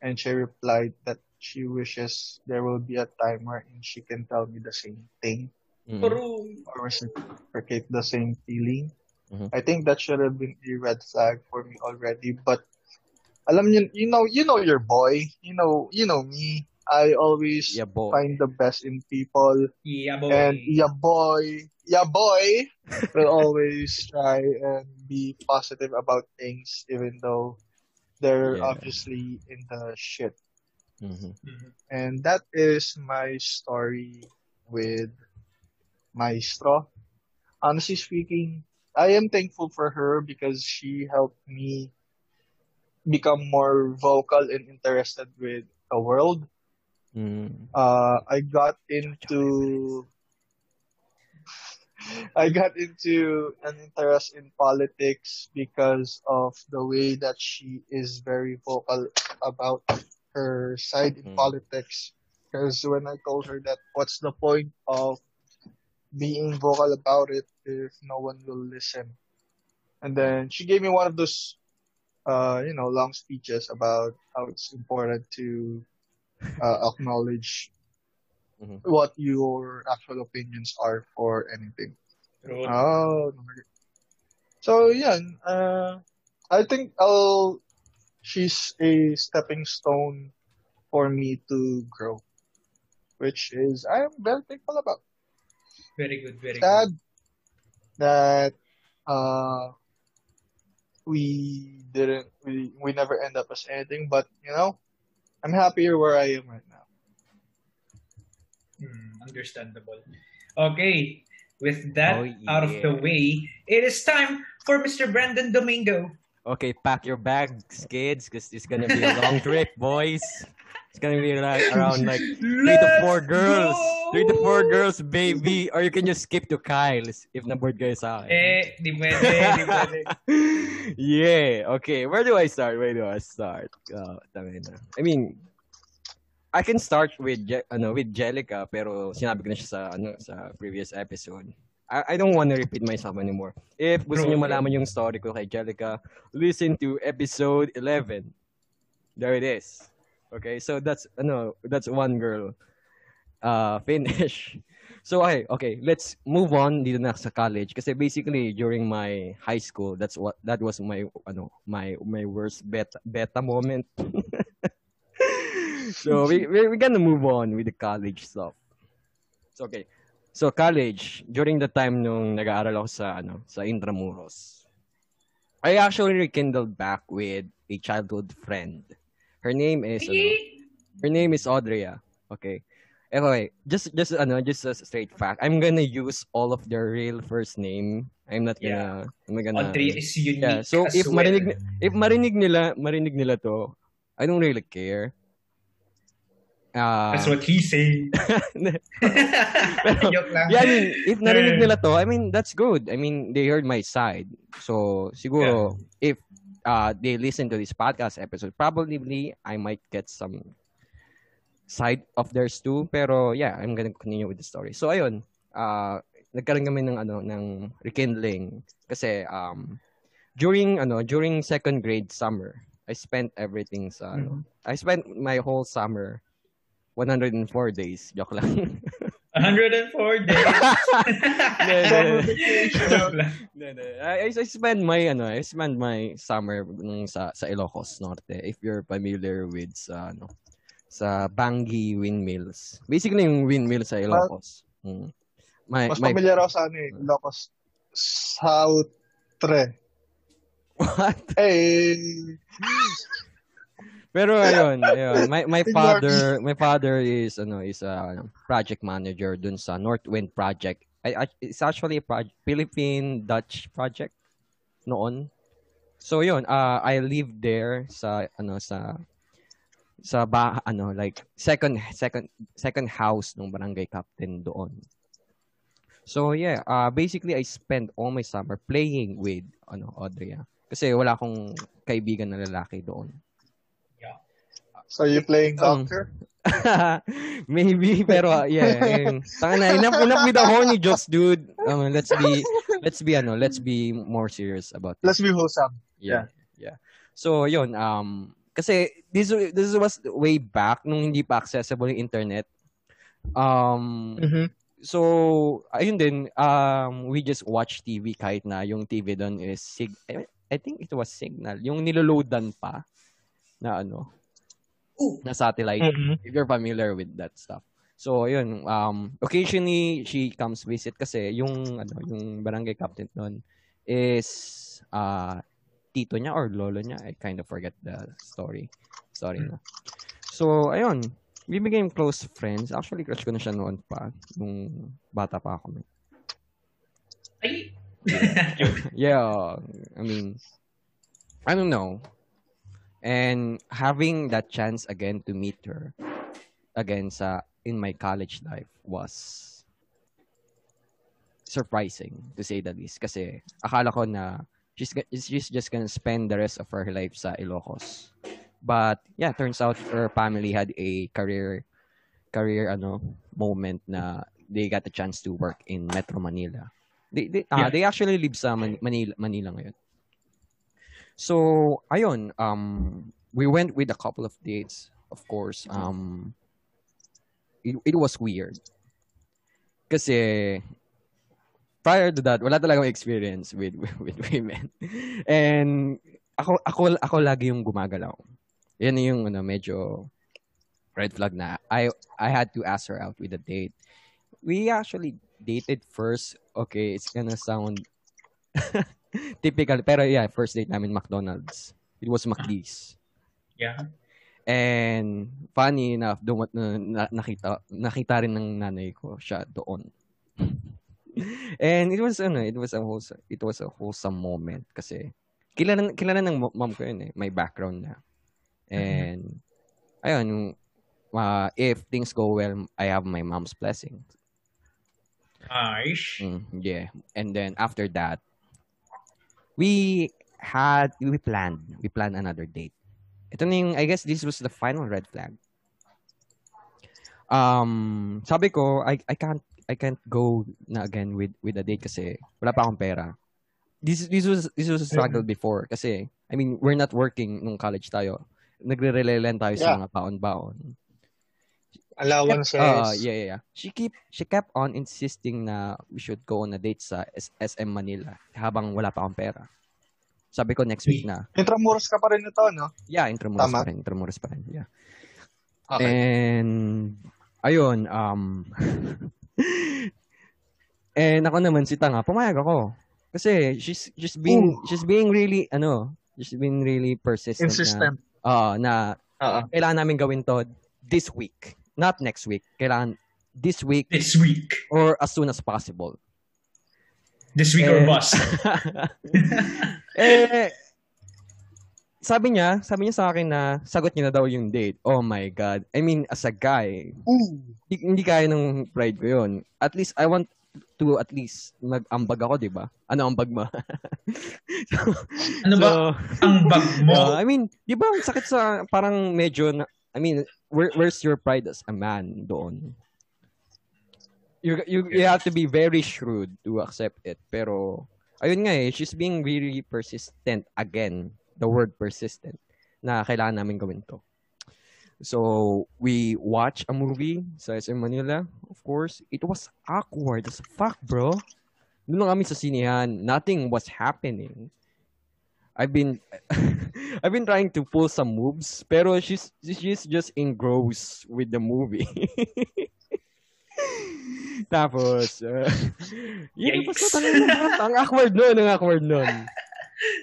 and she replied that she wishes there will be a time wherein she can tell me the same thing. Mm-hmm. Or reciprocate the same feeling. Mm-hmm. I think that should have been a red flag for me already. But alam niyo, you know, you know your boy. You know, you know me. I always yeah, find the best in people. Yeah, boy. And yeah, boy, yeah, boy will always try and be positive about things, even though they're yeah. obviously in the shit. Mm-hmm. Mm-hmm. And that is my story with Maestro. Honestly speaking, I am thankful for her because she helped me become more vocal and interested with the world. Mm. Uh, I got into I got into an interest in politics because of the way that she is very vocal about her side in mm. politics. Because when I told her that, what's the point of being vocal about it if no one will listen? And then she gave me one of those uh you know long speeches about how it's important to uh, acknowledge mm-hmm. what your actual opinions are for anything. True. Oh so yeah uh I think I'll she's a stepping stone for me to grow, which is I am very thankful about. Very good, very Sad good. That uh, we didn't, we, we never end up as anything, but you know, I'm happier where I am right now. Hmm, understandable. Okay, with that oh, yeah. out of the way, it is time for Mister Brandon Domingo. Okay, pack your bags, kids, because it's gonna be a long trip, boys. It's gonna be like around like three to four girls, go! three to four girls, baby. Or you can just skip to Kyle's if numbered guys out. Eh, di pwede, di pwede. Yeah. Okay. Where do I start? Where do I start? Oh, I mean, I can start with Je- ano with Jelica, pero sinabi ko na siya sa ano sa previous episode. I, I don't want to repeat myself anymore. If gusto niyo malaman yung story ko kay Jelica, listen to episode eleven. There it is. Okay, so that's no, that's one girl. Uh, finish. So okay, okay, let's move on. Dito na sa college, kasi basically during my high school, that's what that was my ano my my worst beta beta moment. So we we we're gonna move on with the college stuff. So okay, so college during the time nung nag-aaral ako sa ano sa Intramuros, I actually rekindled back with a childhood friend. Her name is ano, her name is Audrey. Okay. Anyway, just just ano, just a straight fact. I'm gonna use all of their real first name. I'm not gonna. Yeah. I'm gonna Audrey is unique. Yeah. So as if well. marinig if marinig nila, marinig nila to, I don't really care. Uh, That's what he said. Pero, yeah, I mean, if narinig nila to, I mean, that's good. I mean, they heard my side. So, siguro, yeah. if uh, they listen to this podcast episode, probably I might get some side of theirs too. Pero, yeah, I'm gonna continue with the story. So, ayun, uh, nagkaroon kami ng, ano, ng rekindling. Kasi, um, during, ano, during second grade summer, I spent everything sa, mm-hmm. I spent my whole summer one hundred four days. Joke lang. one hundred four days? no, no, no. Joke lang. No, no. I, I spend my, ano, I spend my summer sa, sa Ilocos Norte. If you're familiar with sa, ano, sa Bangui windmills. Basically, yung windmill sa Ilocos. But, mm. my, mas my, familiar ako sa, ano, Ilocos Sautre. What? Hey. Pero ayun, ayun. My my father, my father is ano, is a project manager dun sa Northwind project. I, I it's actually a project, Philippine Dutch project noon. So yun, uh, I live there sa ano sa sa ba, ano like second second second house ng barangay captain doon. So yeah, uh, basically I spend all my summer playing with ano Audrey. Kasi wala akong kaibigan na lalaki doon. So you playing doctor? Um, maybe, pero yeah. Tangina, enough, enough with the horny jokes, dude. Um, let's be, let's be, ano, let's be more serious about it. Let's be wholesome. Yeah, yeah. yeah. So yon, um, kasi this this was way back nung hindi pa accessible yung internet. Um, mm-hmm. So ayun din, um, we just watch T V kahit na yung T V dun is sig. I think it was Signal. Yung niloloadan pa na ano. Ooh. Na satellite, mm-hmm. if you're familiar with that stuff. So, yun, um, occasionally, she comes visit kasi yung, ano, yung barangay captain nun is uh, tito niya or lolo niya. I kind of forget the story. Sorry na. So, ayun, we became close friends. Actually, crush ko na siya noon pa, nung bata pa ako. Ay! Yeah, I mean, I don't know. And having that chance again to meet her again sa, in my college life was surprising, to say the least. Kasi akala ko na she's, she's just gonna spend the rest of her life sa Ilocos. But yeah, turns out her family had a career career ano moment na they got the chance to work in Metro Manila. They they, yeah. uh, they actually live sa Man- Manila, Manila ngayon. So, ayun, um, we went with a couple of dates, of course. Um, it, it was weird. Kasi, prior to that, wala talagang experience with, with, with women. And, ako, ako, ako lagi yung gumagalaw. Yan yung, ano, medyo red flag na. I, I had to ask her out with a date. We actually dated first. Okay, it's gonna sound... Typical. Pero yeah, first date namin McDonald's. It was McD's. Yeah. And funny enough, dumat na nakita nakita rin ng nanay ko siya doon. And it was ano, it was a wholesome, it was a wholesome moment kasi kilala kilala ng mom ko yun eh, may background na. And mm-hmm. ayun, uh, if things go well, I have my mom's blessing. Aish. Mm, yeah. And then after that, We had, we planned, we planned another date. Ito na yung, I guess this was the final red flag. Um, sabi ko, I, I can't, I can't go na again with, with a date kasi wala pa akong pera. This, this was, this was a struggle before kasi, I mean, we're not working nung college tayo. Nagre-relent tayo yeah. sa mga baon-baon. Allowance. Uh, yeah, yeah, yeah. She keep she kept on insisting na we should go on a date sa S M Manila habang wala pa akong pera. Sabi ko next week na. Intramuros ka pa rin ito, no? Yeah, Intramuros Tama. pa rin. Intramuros pa rin, yeah. Okay. And, ayun, um, and ako naman si Tanga, pumayag ako. Kasi she's, she's being, Ooh. she's being really, ano, she's being really persistent. Insistent. Oo, na, uh, na uh-huh. kailangan namin gawin to this week. Not next week. Kailangan this week. This week. Or as soon as possible. This week eh, or bust. eh, sabi niya, sabi niya sa akin na sagot niya na daw yung date. Oh my God. I mean, as a guy, Ooh. Hindi, hindi kaya ng pride ko yun. At least, I want to at least mag-ambag ako, di ba? Ano ambag mo? so, ano ba? So, ambag mo? Uh, I mean, di ba ang sakit sa parang medyo na, I mean, where, where's your pride as a man doon? You, you you have to be very shrewd to accept it. Pero, ayun nga eh, she's being really persistent again. The word persistent. Na kailangan namin gawin to. So, we watch a movie sa S M Manila, of course. It was awkward as fuck, bro. Noong kami sa sinihan, nothing was happening. I've been I've been trying to pull some moves, pero she's she's just engrossed with the movie. Tapos, uh, yun, basta talaga, ang awkward nun, ang awkward nun.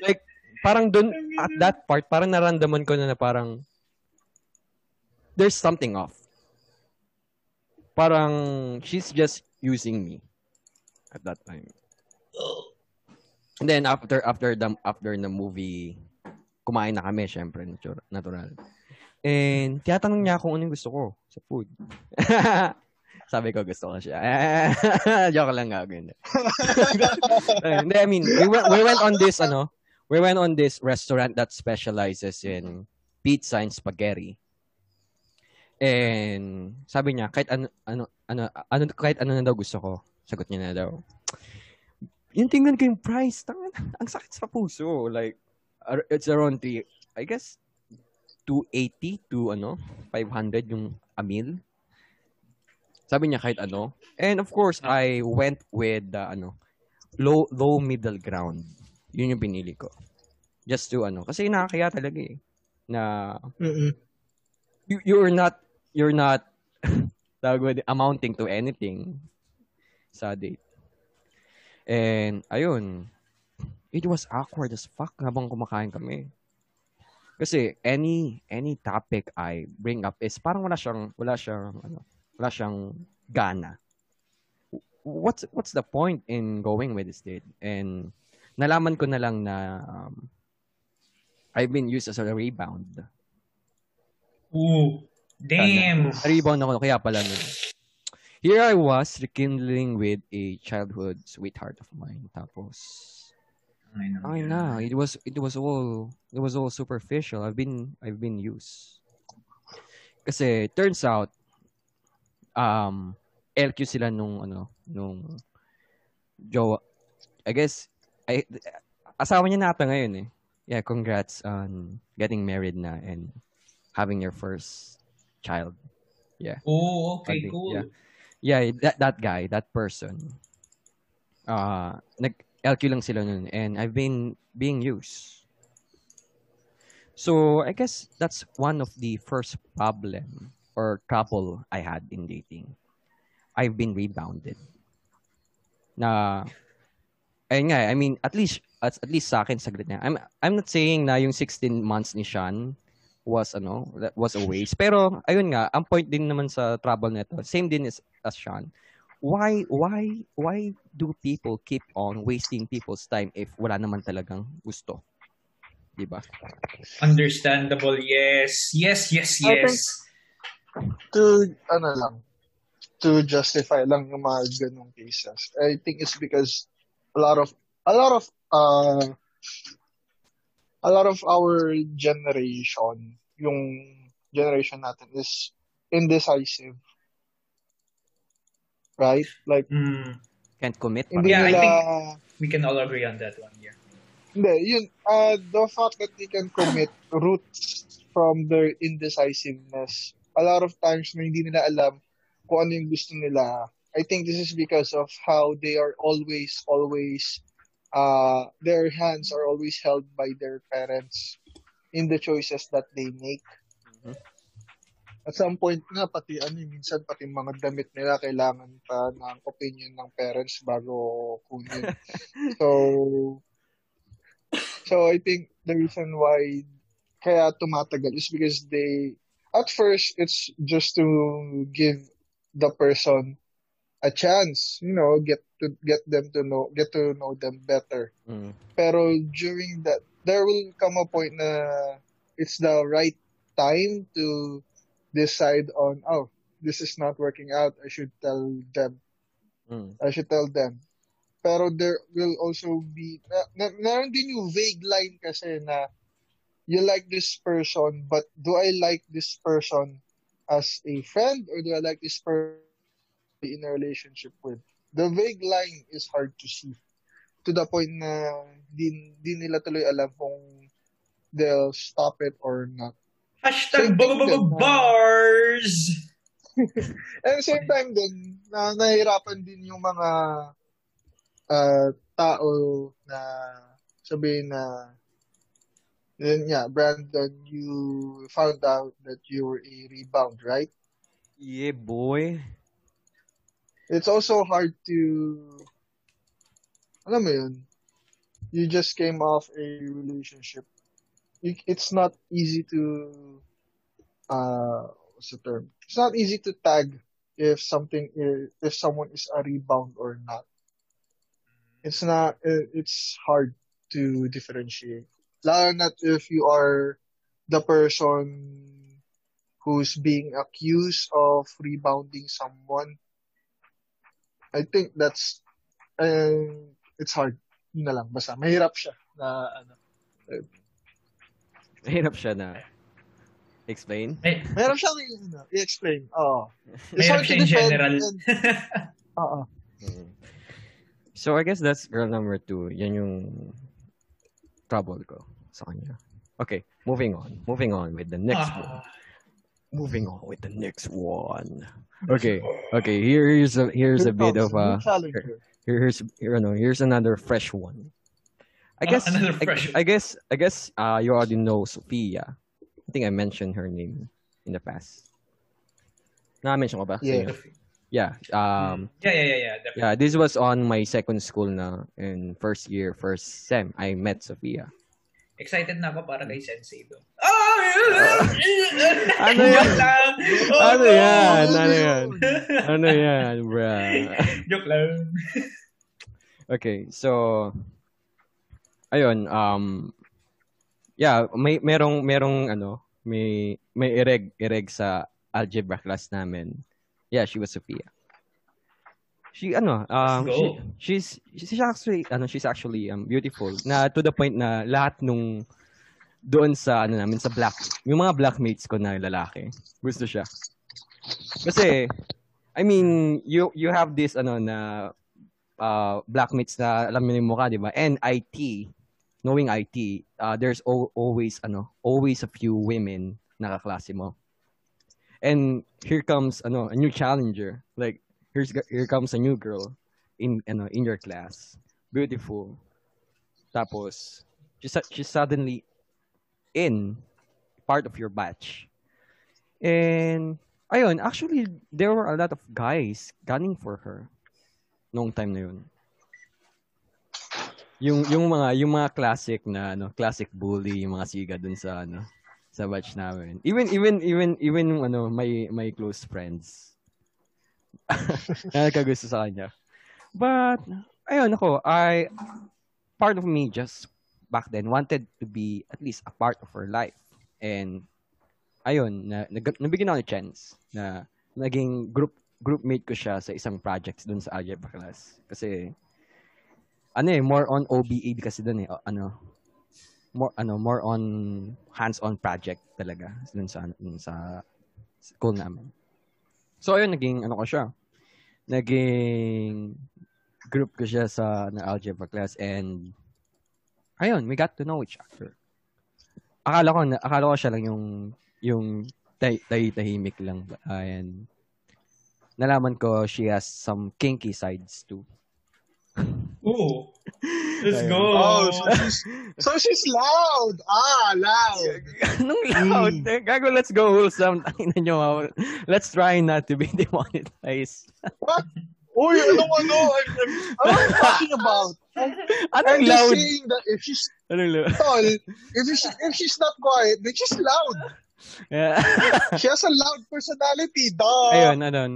Like, parang dun, at that part, parang naramdaman ko na na parang, there's something off. Parang, she's just using me at that time. And then, after, after the, after the movie, kumain na kami, syempre, natural. And, tiyatanong niya kung ano yung gusto ko sa food. Sabi ko, gusto ko siya. Joke lang nga. I mean, we went, we went on this, ano, we went on this restaurant that specializes in pizza and spaghetti. And, sabi niya, kahit ano, ano, ano, ano, kahit ano na daw gusto ko, sagot niya na daw. Yung tingnan ko yung price, tangan, ang sakit sa puso. Like, it's around the, I guess, two eighty to, ano, five hundred yung a meal. Sabi niya kahit ano. And of course, I went with the, uh, ano, low, low middle ground. Yun yung pinili ko. Just to, ano, kasi nakakaya talaga eh. Na, you, you're not, you're not, amounting to anything sa date. And, ayun, it was awkward as fuck habang kumakain kami. Kasi, any, any topic I bring up is parang wala siyang, wala siyang, ano, wala siyang gana. What's, what's the point in going with this date? And nalaman ko na lang na um, I've been used as a rebound. Ooh, damn! Sana, rebound ako. Kaya pala nun. Here I was, rekindling with a childhood sweetheart of mine. Tapos, I know. I know. It was, it was all, it was all superficial. I've been, I've been used. Kasi, turns out, Um, L Q sila nung ano nung jowa, I guess I, asawa niya na ata ngayon eh. Yeah, congrats on getting married na and having your first child. Yeah. Oh, okay, think, cool. Yeah. Yeah, that that guy, that person. Uh, nag L Q lang sila nun and I've been being used. So, I guess that's one of the first problem or couple I had in dating. I've been rebounded. Na, ayun nga, I mean, at least, at, at least sa akin, saglit na. I'm, I'm not saying na yung sixteen months ni Sean was, ano, was a waste. Pero, ayun nga, ang point din naman sa trouble na ito, same din as, as Sean. Why, why, why do people keep on wasting people's time if wala naman talagang gusto? Diba? Understandable, yes. Yes, yes, yes. Okay. To, ano lang, to justify lang ng mga ganong cases. I think it's because a lot of, a lot of, uh, a lot of our generation, yung generation natin is indecisive. Right? Like, mm. Can't commit. Yeah, nila, I think we can all agree on that one, yeah. Hindi, yun, uh, the fact that they can commit roots from their indecisiveness. A lot of times na hindi nila alam kung ano yung gusto nila. I think this is because of how they are always, always, uh, their hands are always held by their parents in the choices that they make. Mm-hmm. At some point nga, pati ano, minsan pati mga damit nila kailangan pa ng opinion ng parents bago kunin. so, so I think the reason why kaya tumatagal is because they, at first, it's just to give the person a chance, you know, get to get them to know, get to know them better. Mm. Pero during that, there will come a point na it's the right time to decide on, oh, this is not working out. I should tell them. Mm. I should tell them. Pero there will also be, na, meron din yung vague line kasi na, you like this person, but do I like this person as a friend or do I like this person in a relationship with? The vague line is hard to see. To the point na di, di nila tuloy alam kung they'll stop it or not. Hashtag bars! At the same time din, na, nahihirapan din yung mga uh, tao na sabihin na then, yeah, Brandon, you found out that you were a rebound, right? Yeah, boy. It's also hard to, alam mo yun, you just came off a relationship. You, it's not easy to, uh, what's the term? It's not easy to tag if something is, if someone is a rebound or not. It's not, it's hard to differentiate. Lalo na if you are the person who's being accused of rebounding someone. I think that's, uh, it's hard. Yun na lang. Basta mahirap siya na, ano. Uh, mahirap siya na explain? May... Mahirap siya na you know, i-explain. Oo. It's mahirap hard to defend. And... Oo. Mm-hmm. So, I guess that's girl number two. Yan yung trouble ko sa kanya. Okay. Moving on. Moving on with the next one. Moving on with the next one. Okay. Okay. Here, here's a, here's a bit of a... Here's here, no, here's another fresh one. I guess uh, fresh I, I guess I guess uh you already know Sophia. I think I mentioned her name in the past. Na mention ko ba? Yeah. Yeah. Um Yeah, yeah, yeah, yeah. Definitely. Yeah, this was on my second school na in first year, first sem. I met Sophia. Excited na ako para kay Sensei do. Oh! ano yan? ano yan? Ano yan? Ano yan, bro? Joke lang. Okay, so ayun, um yeah, may merong merong ano, may may ireg ireg sa algebra class namin. Yeah, she was Sophia. She ano, um she, she's she's actually ano, she's actually um beautiful. Na to the point na lahat nung doon sa ano namin sa black, yung mga blackmates ko na lalaki, gusto siya. Kasi I mean, you you have this ano na uh blackmates na alam mo yung mukha, 'di ba? And I T, knowing I T, uh, there's o- always ano, always a few women na kaklase mo. And here comes ano, a new challenger. Like Here's, here comes a new girl in ano, in your class. Beautiful. Tapos, she's, she's suddenly in part of your batch. And, ayun, actually, there were a lot of guys gunning for her noong time na yun. Yung, yung, mga, yung mga classic na, ano, classic bully, yung mga siga dun sa, ano, sa batch namin. Even, even, even, even, ano, my, my close friends. Nagkagusto sa kanya. But, ayun ako, I, part of me just back then wanted to be at least a part of her life. And, ayun, na, na, nabigyan ako ng chance na naging group group mate ko siya sa isang project dun sa algebra class. Kasi, ano eh, more on O B A kasi dun eh, ano, more, ano, more on hands-on project talaga dun sa, dun sa school namin. So, ayun, naging, ano ko siya, naging group ko siya sa na algebra class and, ayun, we got to know each other. Akala ko, akala ko siya lang yung, yung tay, tay, tahimik lang. Ayan. Nalaman ko, she has some kinky sides too. Ooh. Let's go. Oh, so she's, so she's loud. Ah, loud. Anong loud? Mm. Gago, let's go wholesome. Let's try not to be demonetized. What? Uy, anong ano? What are you talking about? Anong loud? I'm just saying that if she's tall, if, she, if she's not quiet, then she's loud. Yeah. She has a loud personality, dog. Ayun, ayun.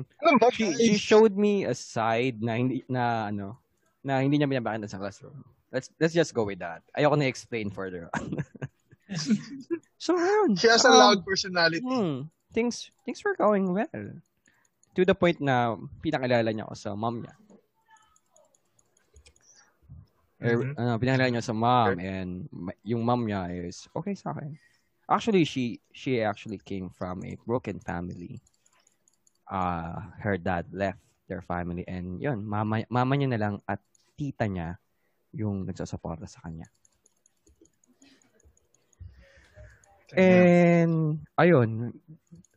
She, she showed me a side na hindi, na ano, na hindi niya binabakita sa classroom. Let's let's just go with that. Ayoko na explain further on. So, she has a um, loud personality. Hmm, things things were going well. To the point na pinakilala niya ako sa mom niya. Mm-hmm. Er, ano, pinakilala niya sa mom and yung mom niya is okay sa akin. Actually, she she actually came from a broken family. Uh, her dad left their family and yun, mama, mama niya na lang at tita niya yung nagsusuporta sa kanya. And ayun,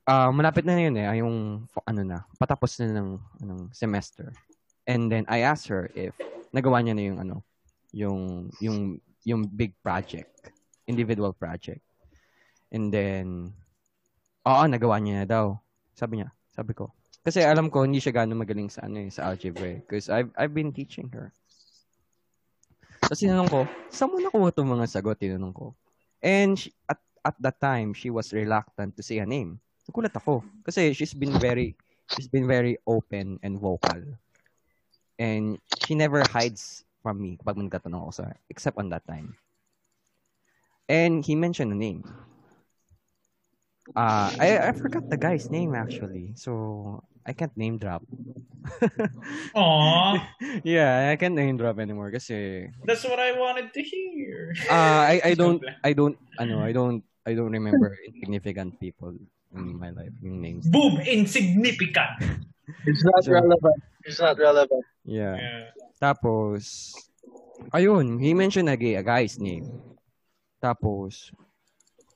uh, malapit na, na yun eh, yung ano na, patapos na ng anong semester. And then I asked her if nagawa niya na yung ano, yung yung yung big project, individual project. And then oo, nagawa niya na daw. Sabi niya, sabi ko, Kasi alam ko hindi siya gano'ng magaling sa ano eh, sa algebra because I've I've been teaching her. Tapos tinanong ko, saan mo nakuha itong mga sagot? Tinanong ko. And she, at at that time, she was reluctant to say her name. Nagulat ako kasi she's been very she's been very open and vocal. And she never hides from me kapag magtatanong ako sa her, except on that time. And he mentioned a name. Uh, I I forgot the guy's name actually, so I can't name drop. Aww. Yeah, I can't name drop anymore kasi that's what I wanted to hear. uh, I I don't I don't I know I don't I don't remember insignificant people in my life in names. Boom, insignificant. It's not so, relevant. It's not relevant. Yeah. Yeah. Tapos, ayun, he mentioned a gay a guy's name. Tapos.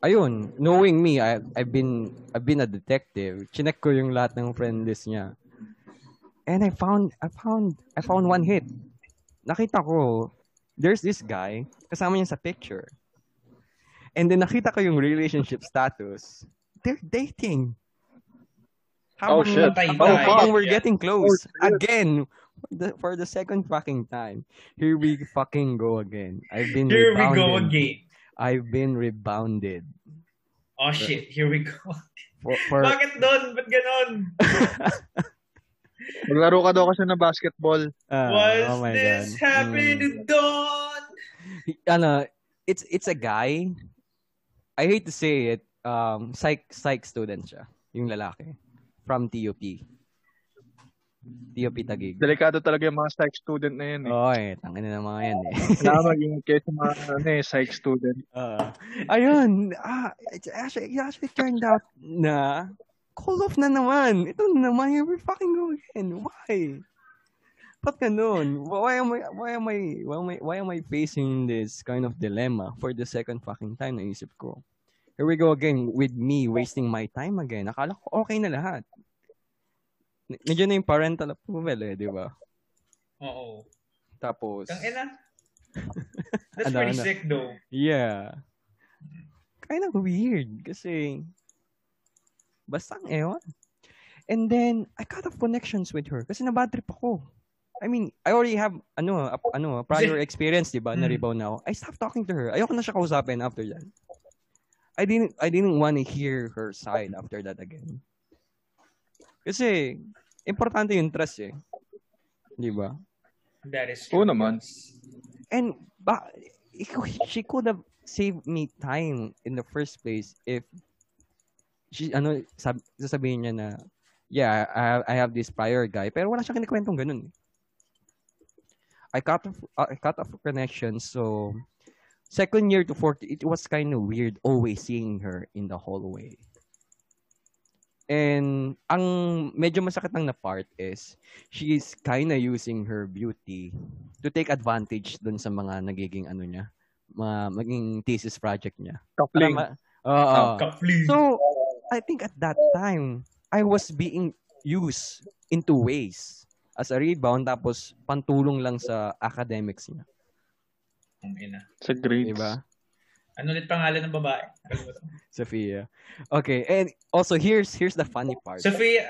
Ayun, knowing me, I, I've been I've been a detective. Chinek ko yung lahat ng friend list niya. And I found I found I found one hit. Nakita ko there's this guy kasama niya sa picture. And then nakita ko yung relationship status. They're dating. How oh shit. How we're getting close again for the, for the second fucking time. Here we fucking go again. I've been Here rebounding. we go again. I've been rebounded. Oh shit, here we go. For, for... Bakit doon? Ba't ganon? Maglaro ka daw kasi na basketball. Uh, What's oh this God. happening mm. to Don? Ano, it's it's a guy. I hate to say it, um psych psych student siya, yung lalaki from T U P. T O P Taguig. Delikado talaga yung mga psych student na yan eh. Oo eh, tangin na mga yan eh. Kailangan yung case ng mga ano eh, psych student. Uh, ayun, ah, it actually, it actually turned out na call off na naman. Ito na naman, here we fucking go again. Why? Ba't ganun? Why am I, why am I, why am I, why am I facing this kind of dilemma for the second fucking time na isip ko? Here we go again with me wasting my time again. Akala ko okay na lahat. Medyo na yung parental approval eh, di ba? Oo. Tapos... Kangina. That's pretty ano, sick though. Yeah. Kind of weird kasi... Bastang ewan. And then, I cut off connections with her kasi na bad trip ako. I mean, I already have ano, a, ano, prior experience, di ba? Na-rebound na ako. I stopped talking to her. Ayoko na siya kausapin after that. I didn't, I didn't want to hear her side after that again. Kasi, importante yung trust eh. Di ba? That is true. Oo naman. And, ba, she could have saved me time in the first place if she, ano, sab, sasabihin niya na, yeah, I have, I have this prior guy, pero wala siyang kinikwentong ganun. I cut off, uh, I cut off connections, so, second year to fourth, it was kind of weird always seeing her in the hallway. And ang medyo masakit ng na part is she's kinda using her beauty to take advantage dun sa mga nagiging ano niya, mga maging thesis project niya. Coupling. Ma- uh, Coupling. So, I think at that time, I was being used in two ways. As a rebound, tapos pantulong lang sa academics niya. Sa grades. Diba? Ano ulit pangalan ng babae? Sophia. Okay, and also here's here's the funny part. Sophia,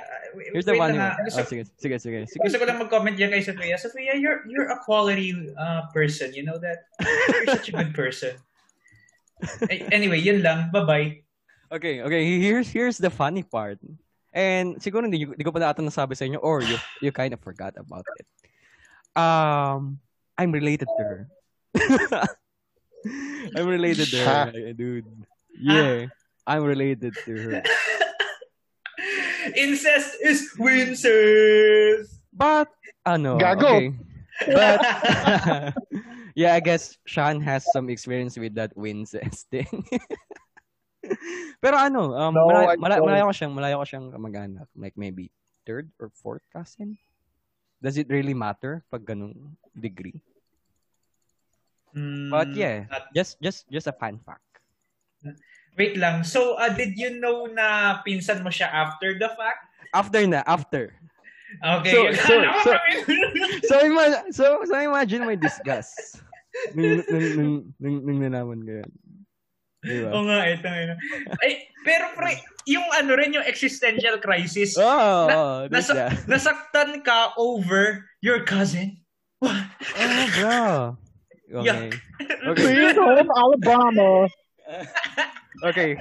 here's the funny part. Oh, sige, sige, sige. Gusto ko lang mag-comment yan kay Sophia. Sophia, you're you're a quality uh, person, you know that? You're such a good person. Anyway, yun lang. Bye-bye. Okay, okay, here's here's the funny part. And siguro hindi, hindi ko pa na ata nasabi sa inyo or you you kind of forgot about it. Um, I'm related to her. I'm related to her, dude. Yeah, I'm related to her. Incest is wincest. But, ano, Gago. Okay. But, yeah, I guess Sean has some experience with that wincest thing. Pero ano, um, no, malayo, malayo, malayo ko siyang, malayo ko siyang kamag-anak. Like maybe third or fourth cousin? Does it really matter pag ganung degree? But yeah, not... just just just a fun fact. Wait lang. So, uh, did you know na pinsan mo siya after the fact? After na, after. Okay. So, so, so, so, ima- so, so imagine my disgust. Nung, nung, nung, nung, nung nalaman ko yun. Diba? O nga, ito ngayon. Ay, pero pre, yung ano rin, yung existential crisis. Oh, na, oh nasa, nasaktan ka over your cousin. What? Oh, bro. Okay. Okay. Please hold Alabama. Okay.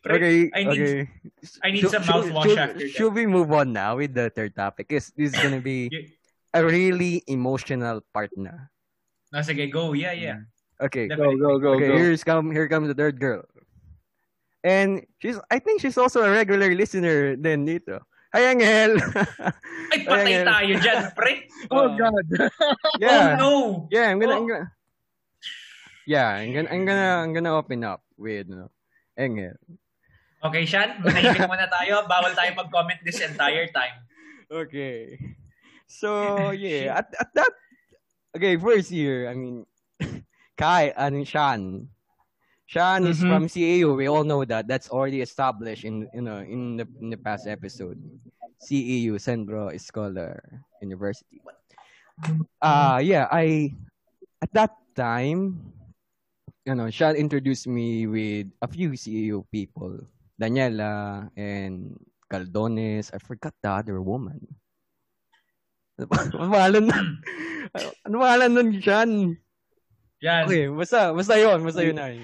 Pre, okay. I need, okay. I need should, some mouthwash after that. Should we move on now with the third topic? This is going to be a really emotional part na. No, sige, go. Yeah, yeah. Okay, definitely. go, go, go, okay, go. Here's come, here comes the third girl. And she's, I think she's also a regular listener then dito. Hi, Angel! Ay, patay Hi, Angel. Tayo dyan, pre! Oh, God! Yeah. Oh, no! Yeah, I'm gonna, oh. I'm gonna, yeah, I'm gonna, I'm gonna, I'm gonna open up with uh, Angel. Okay, Sean, manahimik muna tayo. Bawal tayo mag-comment this entire time. Okay. So, yeah, at, at that, okay, first year, I mean, Kyle and Sean. Sean is mm-hmm. from C E U. We all know that. That's already established in you know in the in the past episode. C E U, Centro Escolar University. Uh yeah, I at that time, you know, Sean introduced me with a few C E U people, Daniela and Caldones. I forgot the other woman. Mahalan na. Ano mahalan nun, Sean? Yan. Okay, basta, basta yun, basta yun na.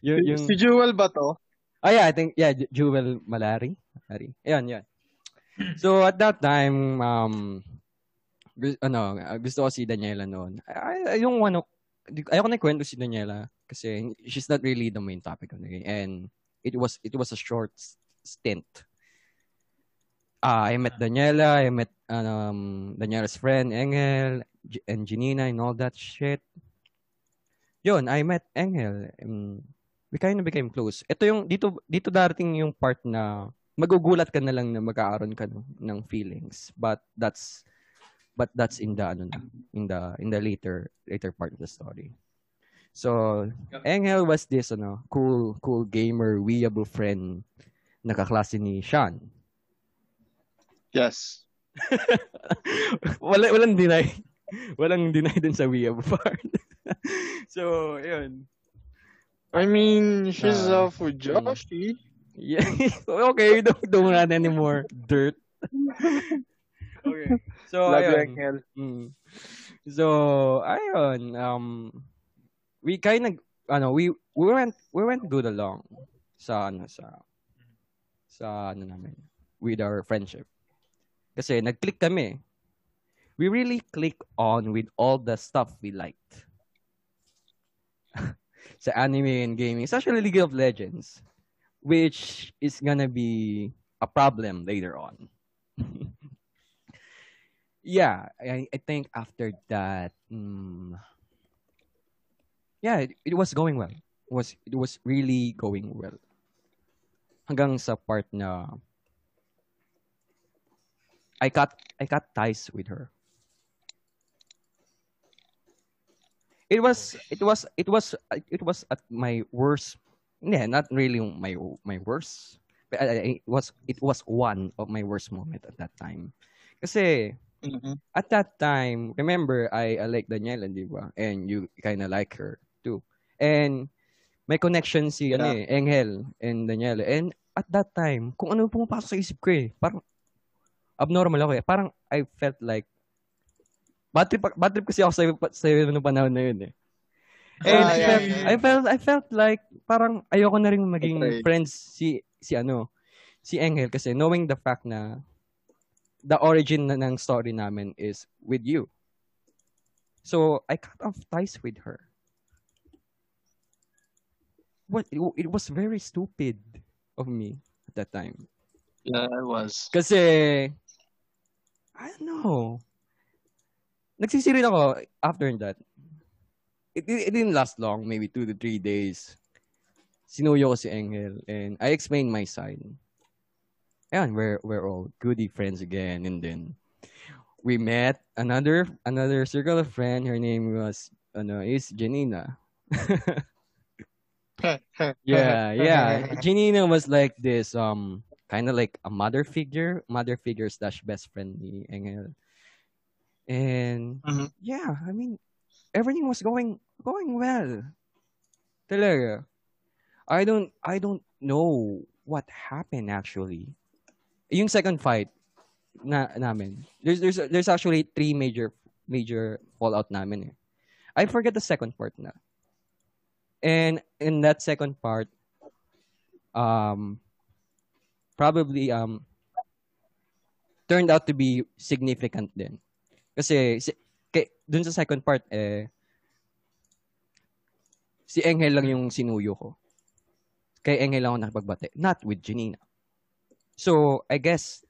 Yung, yung... Si Jewel ba to? Oh yeah, I think, yeah, Jewel Malari. Malari. Ayan, yan. So, at that time, um, ano, gusto ko si Daniela noon. I, I don't want to, ayoko na kwento si Daniela kasi she's not really the main topic of the game. And it was, it was a short stint. Uh, I met Daniela, I met um, Daniela's friend, Angel, and Janina and all that shit. Yun, I met Angel. Um, we kind of became close. Ito yung, dito, dito darating yung part na magugulat ka na lang na magkaaroon ka ng, ng feelings. But that's, but that's in the, ano na, in the, in the later, later part of the story. So, Angel was this, ano, cool, cool gamer, weeable friend na kaklase ni Sean. Yes. Wala, walang deny. Walang deny din sa weeable part. So, yun. I mean, she's uh, off with Joshi. Yeah. Okay, don't, don't run anymore. Dirt. Okay. So, ayun. Mm. So, ayun. Um, we kind of, ano, we we went we went good along sa ano sa sa ano namin with our friendship. Kasi nag-click kami. We really click on with all the stuff we liked. Sa anime and gaming, especially League of Legends, which is gonna be a problem later on. Yeah, I, I think after that, um, yeah, it, it was going well. It was it was really going well. Hanggang sa part na I cut I cut ties with her. It was, it was, it was, it was at my worst. Yeah, not really my my worst. But I, it was, it was one of my worst moments at that time. Kasi mm-hmm. at that time, remember I, I like Daniela, di ba? And you kind of like her too. And my connection si yeah. ano eh, Angel and Daniela. And at that time, kung ano pumapasok sa isip ko eh, parang abnormal ako eh. Parang I felt like Bad trip, bad trip kasi ako sa, sa noong panahon na yun eh. And ah, I, yeah, felt, yeah. I felt I felt like parang ayoko na rin maging okay. friends si si ano si Angel kasi knowing the fact na the origin na ng story namin is with you. So I cut off ties with her. What it, it was very stupid of me at that time. Yeah, it was. Kasi I don't know. Nagsisirin ako after that. It, it, it didn't last long, maybe two to three days. Sinuyo ko si Angel and I explained my side. And we're we're all goody friends again. And then we met another another circle of friends. Her name was ano is Janina. yeah, yeah. Janina was like this um kind of like a mother figure, mother figure slash best friend ni Angel. And mm-hmm. yeah, I mean, everything was going going well. Talaga. I don't I don't know what happened actually. Yung second fight na namin. There's there's there's actually three major major fallout namin eh. I forget the second part na. And in that second part, um, probably um, turned out to be significant din. Kasi si, kay, dun sa second part, eh, si Angel lang yung sinuyo ko. Kay Angel lang ako nakipagbate. Not with Janina. So, I guess,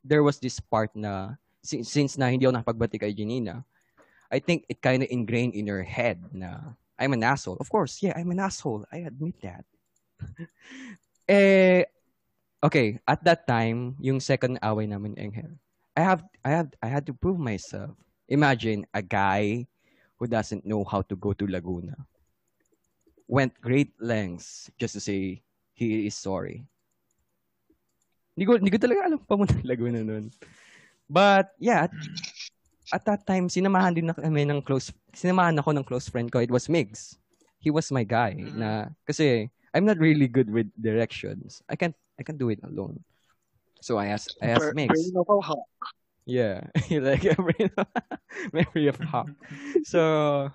there was this part na, since, since na hindi ako nakipagbate kay Janina, I think it kind of ingrained in her head na, I'm an asshole. Of course, yeah, I'm an asshole. I admit that. eh, okay, at that time, yung second away namin, Angel, I have, I have, I had to prove myself. Imagine a guy who doesn't know how to go to Laguna went great lengths just to say he is sorry. Hindi ko, hindi ko talaga alam pa muna Laguna nun. But yeah. At that time, sinamahan din na kami ng close, sinamahan ako ng close friend ko. It was Migs. He was my guy. Na kasi I'm not really good with directions. I can't, I can't do it alone. So I asked, I asked Migs. Yeah, like memory of Hawk. So,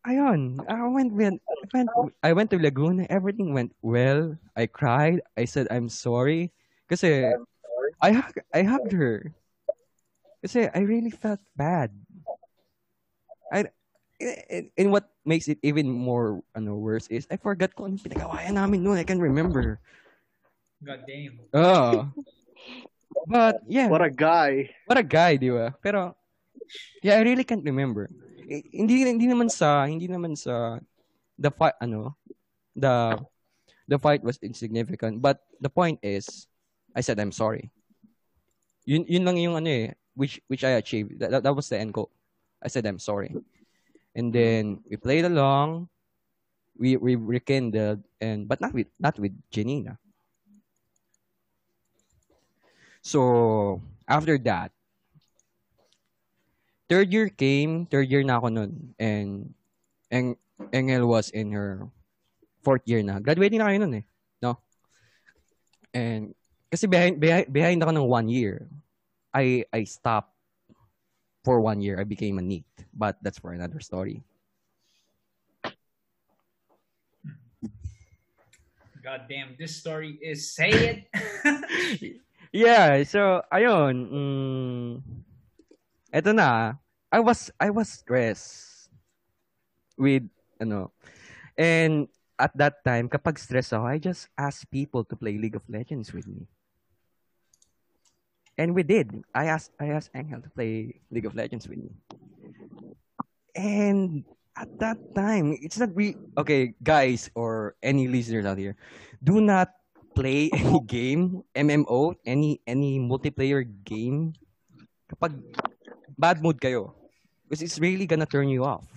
ayon, I went, went, went, I went to Laguna. Everything went well. I cried. I said I'm sorry. Kasi I hugged, I hugged her. Kasi I really felt bad. I, and, and what makes it even more ano, worse is I forgot kung anong pinagawayan namin noon. I can remember. God damn. Oh. But yeah. What a guy. What a guy, di ba? Pero yeah, I really can't remember. Hindi hindi naman sa hindi naman sa the fight ano the the fight was insignificant. But the point is, I said I'm sorry. Yun yun lang yung ano eh. Which which I achieved. That, that that was the end goal. I said I'm sorry, and then we played along. We we rekindled, and but not with not with Janina. So after that, third year came. Third year na ako nun, and Eng Engel was in her fourth year na. Graduating na kayo nun eh, no? And kasi behind behind behind ako ng one year. I, I stopped for one year. I became a neat, but that's for another story. God damn, this story is say it. Yeah, so ayun. Mm, eto na. I was I was stressed with ano, and at that time, kapag stressed ako, I just asked people to play League of Legends with me. And we did. I asked I asked Angel to play League of Legends with me. And at that time, it's not we okay, guys or any listeners out here, do not play any game, M M O, any any multiplayer game kapag bad mood kayo. Because it's really gonna turn you off.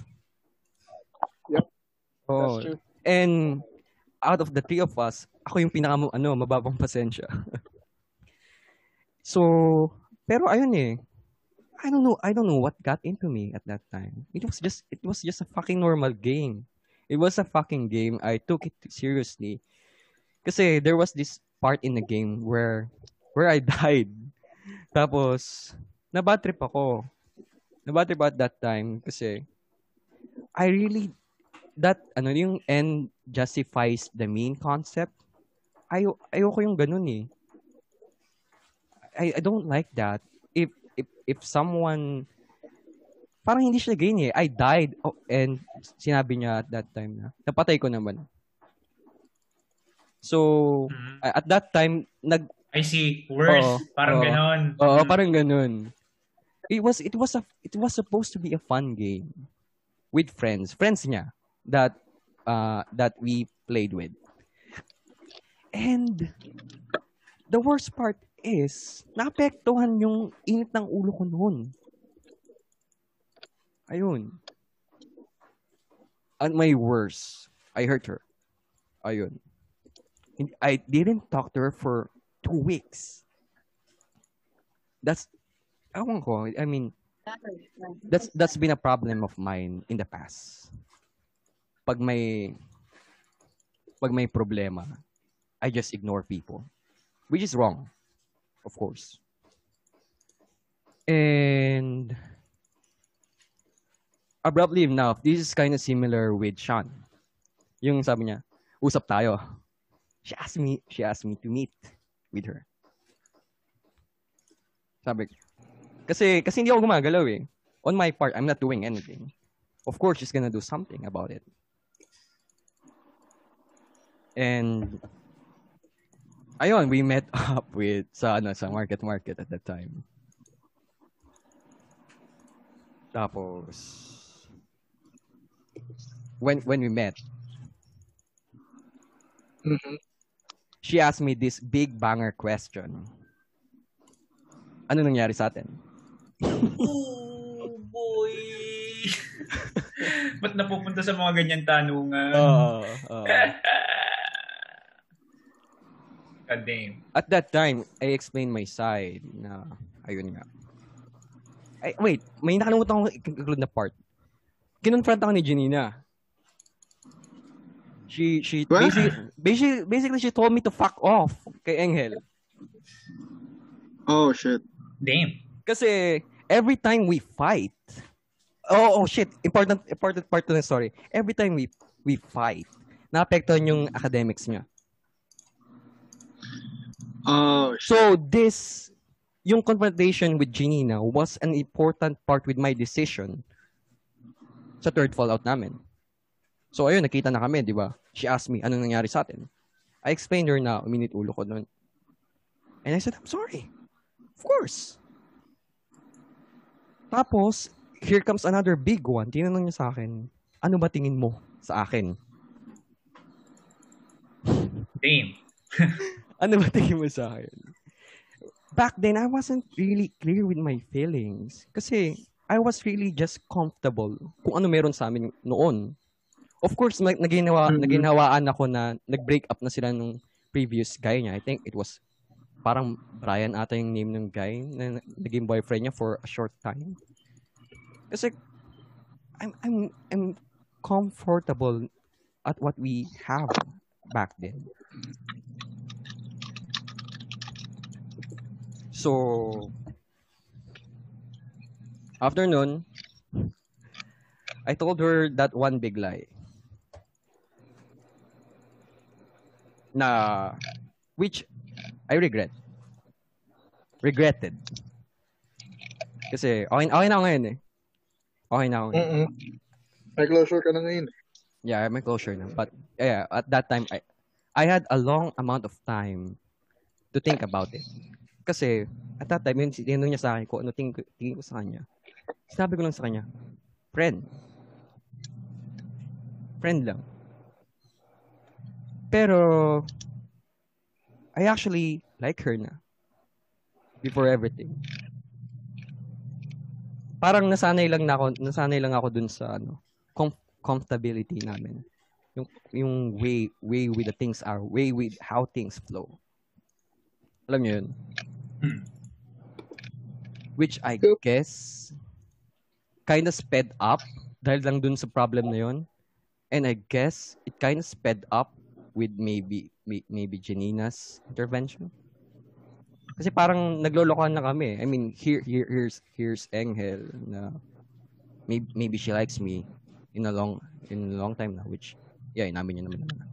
Yep. Oh, that's true. And out of the three of us, ako yung pinaka ano, mababang pasensya. So, pero ayun eh, I don't know, I don't know what got into me at that time. It was just, it was just a fucking normal game. It was a fucking game. I took it seriously. Kasi there was this part in the game where, where I died. Tapos, nabad trip ako. Nabad trip at that time kasi, I really, that, ano yung end justifies the mean concept. Ayaw, ayoko yung ganun eh. I, I don't like that. If if if someone parang hindi siya gain eh. I died oh, and sinabi niya at that time na napatay ko naman. So mm-hmm. at that time nag I see worse oh, parang oh, ganoon. Oo, oh, parang ganoon. It was it was a it was supposed to be a fun game with friends. Friends niya that uh that we played with. And the worst part is, naapektuhan yung init ng ulo ko noon. Ayun. At my worst, I hurt her. Ayun. And I didn't talk to her for two weeks. That's, awan ko, I mean, that's, that's been a problem of mine in the past. Pag may, pag may problema, I just ignore people. Which is wrong, of course. And abruptly enough, this is kind of similar with Sean. Yung sabi niya, usap tayo. She asked me, she asked me to meet with her. Sabi ko, kasi, kasi hindi ako gumagalaw eh. On my part, I'm not doing anything. Of course, she's gonna do something about it. And ayun, we met up with sa ano sa market market at that time. Tapos when when we met, mm-hmm, she asked me this big banger question. Ano nangyari sa atin? Oh boy. Ba't napupunta sa mga ganyan tanungan? Oh, oh. God damn. At that time, I explained my side na ayun nga. Ay, wait, may nakalimutan akong i-conclude na part. Kinonfront ako ni Janina. She she basically, basically basically she told me to fuck off kay Angel. Oh shit. Damn. Kasi every time we fight, Oh, oh shit, important important part to the story. Every time we we fight, naapektuhan yung academics niya. Oh, shit. So this yung confrontation with Janina was an important part with my decision sa third fallout namin. So ayun, nakita na kami, di ba? She asked me, ano nangyari sa atin? I explained her na uminit ulo ko noon. And I said, I'm sorry. Of course. Tapos here comes another big one. Tinanong niya sa akin, ano ba tingin mo sa akin? Damn. Ano ba tingin mo sa akin? Back then, I wasn't really clear with my feelings. Kasi I was really just comfortable kung ano meron sa amin noon. Of course, mag- naginawa, mm-hmm. naginawaan ako na nag-break up na sila nung previous guy niya. I think it was parang Brian ata yung name ng guy na naging boyfriend niya for a short time. Kasi I'm I'm I'm comfortable at what we have back then. So after noon, I told her that one big lie. Na which I regret. Regretted. Kasi okay, okay na ako ngayon eh. Okay na ako ngayon. Mm-mm. May closure ka na ngayon. Yeah, may closure na. But yeah, at that time, I, I had a long amount of time to think about it. Kasi at that time, yun, tinanong niya sa akin kung ano ting, tingin ko sa kanya. Sabi ko lang sa kanya, friend. Friend lang. Pero I actually like her na. Before everything. Parang nasanay lang na ako, nasanay lang ako dun sa ano, com- comfortability namin. Yung yung way way with the things are, way with how things flow. Alam niyo yun. Hmm. Which I guess kind of sped up dahil lang dun sa problem na yun. And I guess it kind of sped up with maybe maybe Janina's intervention. Kasi parang naglolokohan na kami. I mean, here, here, here's, here's Angel na maybe, maybe she likes me in a long, in a long time na, which, yeah, inamin niya naman naman.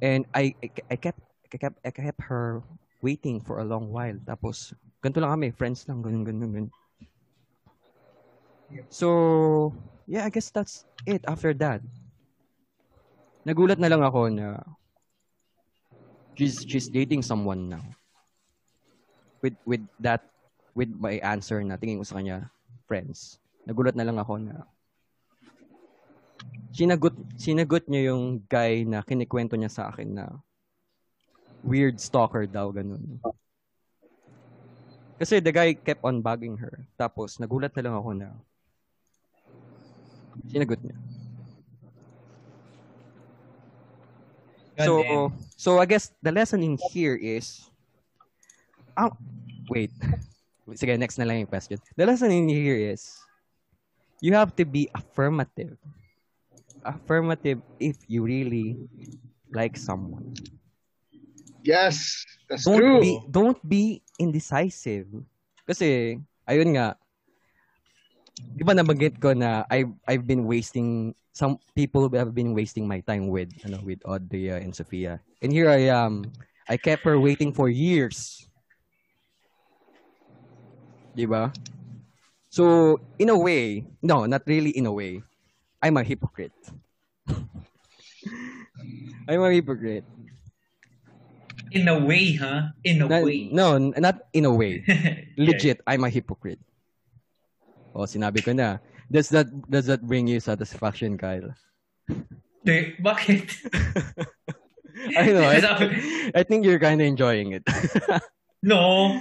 And I, I, I kept, I kept, I kept her waiting for a long while. Tapos, ganito lang kami, friends lang, ganun, ganun, ganun. So, yeah, I guess that's it after that. Nagulat na lang ako na she's, she's dating someone now. With with that, with my answer na tingin ko sa kanya, friends, nagulat na lang ako na sinagot, sinagot niya yung guy na kinikwento niya sa akin na weird stalker daw, ganun. Kasi the guy kept on bugging her. Tapos, nagulat na lang ako na sinagot niya. So, so I guess the lesson in here is, Oh, wait. Sige, next na lang yung question. The lesson in here is, you have to be affirmative. Affirmative if you really like someone. Yes, that's don't true. Be, don't be indecisive. Kasi, ayun nga, di ba nabanggit ko na I've, I've been wasting, some people have been wasting my time with, ano, with Audrey and Sophia. And here I am, I kept her waiting for years. Di ba? So, in a way, no, not really in a way, I'm a hypocrite. I'm a hypocrite. In a way, huh? In a not, way. No, not in a way. Legit, yeah. I'm a hypocrite. Oh, sinabi ko na. Does that, does that bring you satisfaction, Kyle? Dude, bakit? I know. I, I think you're kind of enjoying it. No.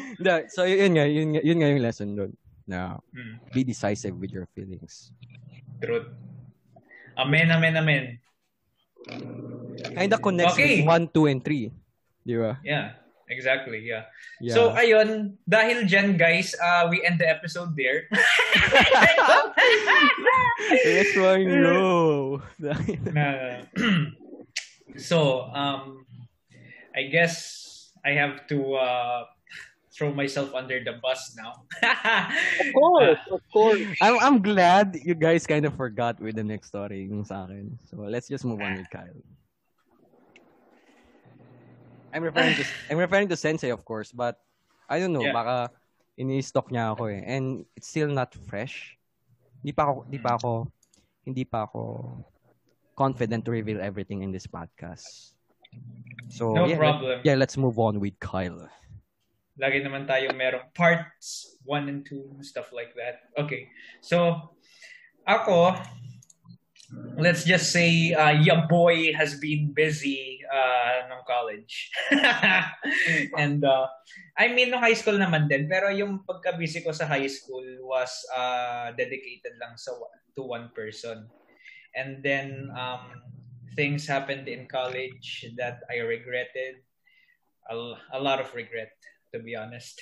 So, yun nga, yun nga, yun nga yung lesson doon. Now, hmm. be decisive with your feelings. Truth. Amen, amen, amen. Kind of connects okay. with one, two, and three. Di ba? Yeah, exactly, yeah. yeah. So, ayun, dahil dyan, guys, uh, we end the episode there. That's why no. So, um, I guess I have to... Uh, throw myself under the bus now. Of course, of course. I'm, I'm glad you guys kind of forgot with the next story yung sa akin. So let's just move on with Kyle. I'm referring to I'm referring to Sensei, of course, but I don't know, yeah. baka ini-stock niya ako eh. And it's still not fresh. Hindi pa ako hindi pa ako hindi pa ako confident to reveal everything in this podcast. So no yeah, problem. Let, yeah, let's move on with Kyle. Lagi naman tayo merong parts one and two, stuff like that. Okay. So, ako, let's just say, uh, your boy has been busy uh, nung college. And, uh, I mean, nung high school naman din. Pero yung pagka-busy ko sa high school was uh, dedicated lang sa, to one person. And then, um, things happened in college that I regretted. A, a lot of regret. To be honest,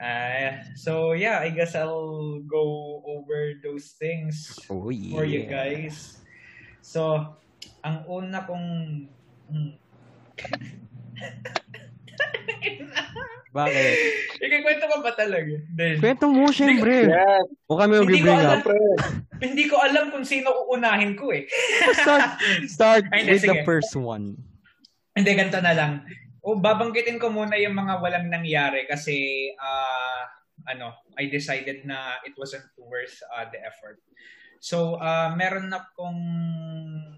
uh, so yeah, I guess I'll go over those things oh, yeah. for you guys. So, ang una kong bakit? Ikikwento ka ba talaga? Kwento mo siyempre. O kami mag-bring up. Hindi ko alam kung sino uunahin ko eh. Start, start with sige. The first one. Hindi, ganito na lang. O oh, babanggitin ko muna yung mga walang nangyari kasi uh, ano, I decided na it wasn't worth uh, the effort. So, uh, meron na kong,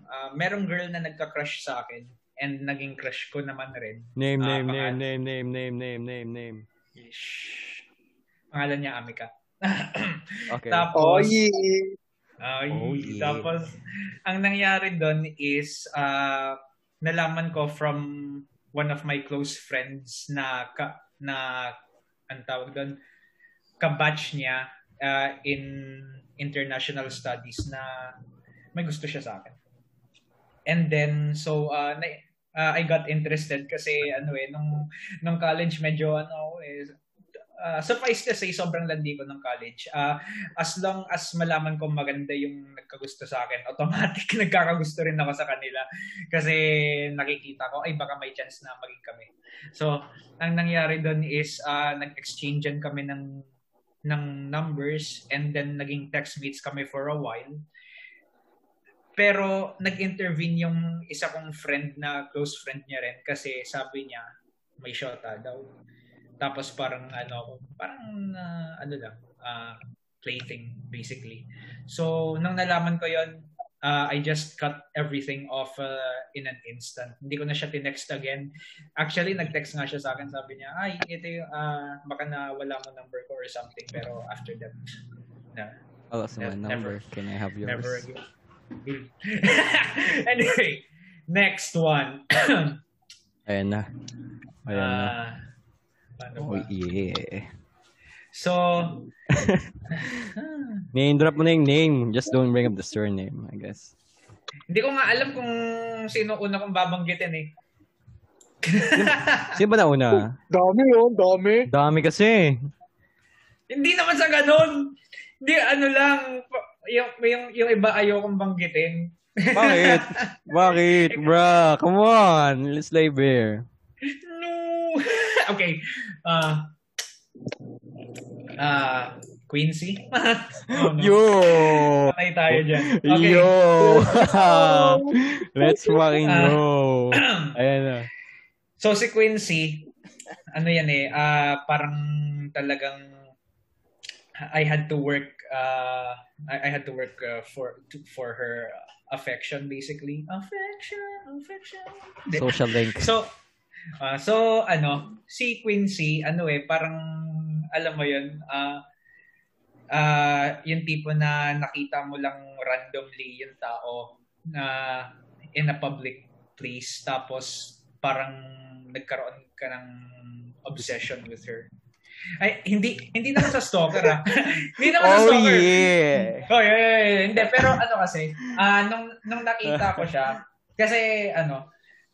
uh, merong girl na nagka-crush sa akin and naging crush ko naman rin. Name, uh, name, pangalan, name, name, name, name, name, name. Shhh. Pangalan niya Amika. Okay. Tapos, oh, yeah. Uh, oh, yeah. Tapos, ang nangyari doon is, uh, nalaman ko from one of my close friends na ka, na ang tawag doon kabatch niya uh, in international studies na may gusto siya sa akin. And then so uh, na, uh, I got interested kasi ano eh nung nung college medyo ano eh uh, suffice to say sobrang landi ko ng college. Uh, as long as malaman ko maganda yung nagkagusto sa akin, automatic nagkakagusto rin ako sa kanila. Kasi nakikita ko, ay baka may chance na maging kami. So, ang nangyari doon is, uh, nag-exchangean kami ng, ng numbers and then naging textmates kami for a while. Pero nag-intervene yung isa kong friend na close friend niya rin kasi sabi niya, may shota daw. Tapos parang ano, parang uh, ano lang, uh, plaything basically. So, nang nalaman ko yon, Uh, I just cut everything off uh, in an instant. Hindi ko na siya tinext again. Actually, nag-text nga siya sa akin. Sabi niya, ay, ito yung, uh, baka na wala mo number ko or something. Pero after that, na. Oh, that's my number. Never, can I have yours? Never again. Anyway, next one. Ayan na. Ayan na. Uh, oh, yeah. So, name drop mo na yung name. Just don't bring up the surname, I guess. Hindi ko nga alam kung sino una kong babanggitin eh. Sino ba na una? Dami yun, dami. Dami kasi. Hindi naman sa ganun. Hindi, ano lang, yung, yung, yung iba ayaw kong banggitin. Bakit? Bakit, bruh? Come on. Let's lay bare. No. Okay. Uh, uh, Quincy? Oh, no. Yo! Patay tayo dyan. Okay. Yo! Let's fucking go. Uh, Ayan na. So, si Quincy, ano yan eh, uh, parang talagang I had to work uh, I, I had to work uh, for to, for her affection, basically. Affection, affection. Social link. So, uh, so ano, si Quincy, ano eh, parang, alam mo yun, uh, uh, yung tipo na nakita mo lang randomly yung tao uh, in a public place, tapos parang nagkaroon ka ng obsession with her. Ay, hindi hindi naman sa stalker ah. Hindi naman oh, sa stalker. Yeah. Oh, yeah, yeah, yeah. Hindi, pero ano kasi, uh, nung, nung nakita ko siya, kasi ano,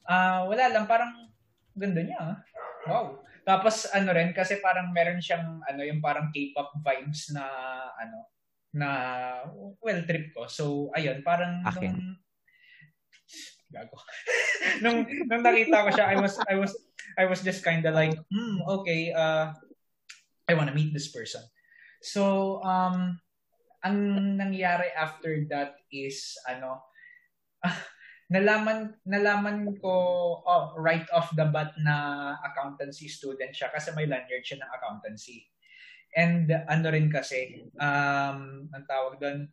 uh, wala lang, parang ganda niya ah. Wow. Tapos ano rin, kasi parang meron siyang, ano, yung parang K-pop vibes na, ano, na, well, trip ko. So, ayun, parang, Akin. nung, gago. nung, nung nakita ko siya, I was, I was, I was just kinda like, hmm, okay, uh, I want to meet this person. So, um, ang nangyari after that is, ano, uh, nalaman, nalaman ko, oh, right off the bat na accountancy student siya kasi may lanyard siya ng accountancy. And ano rin kasi, um, ang tawag doon,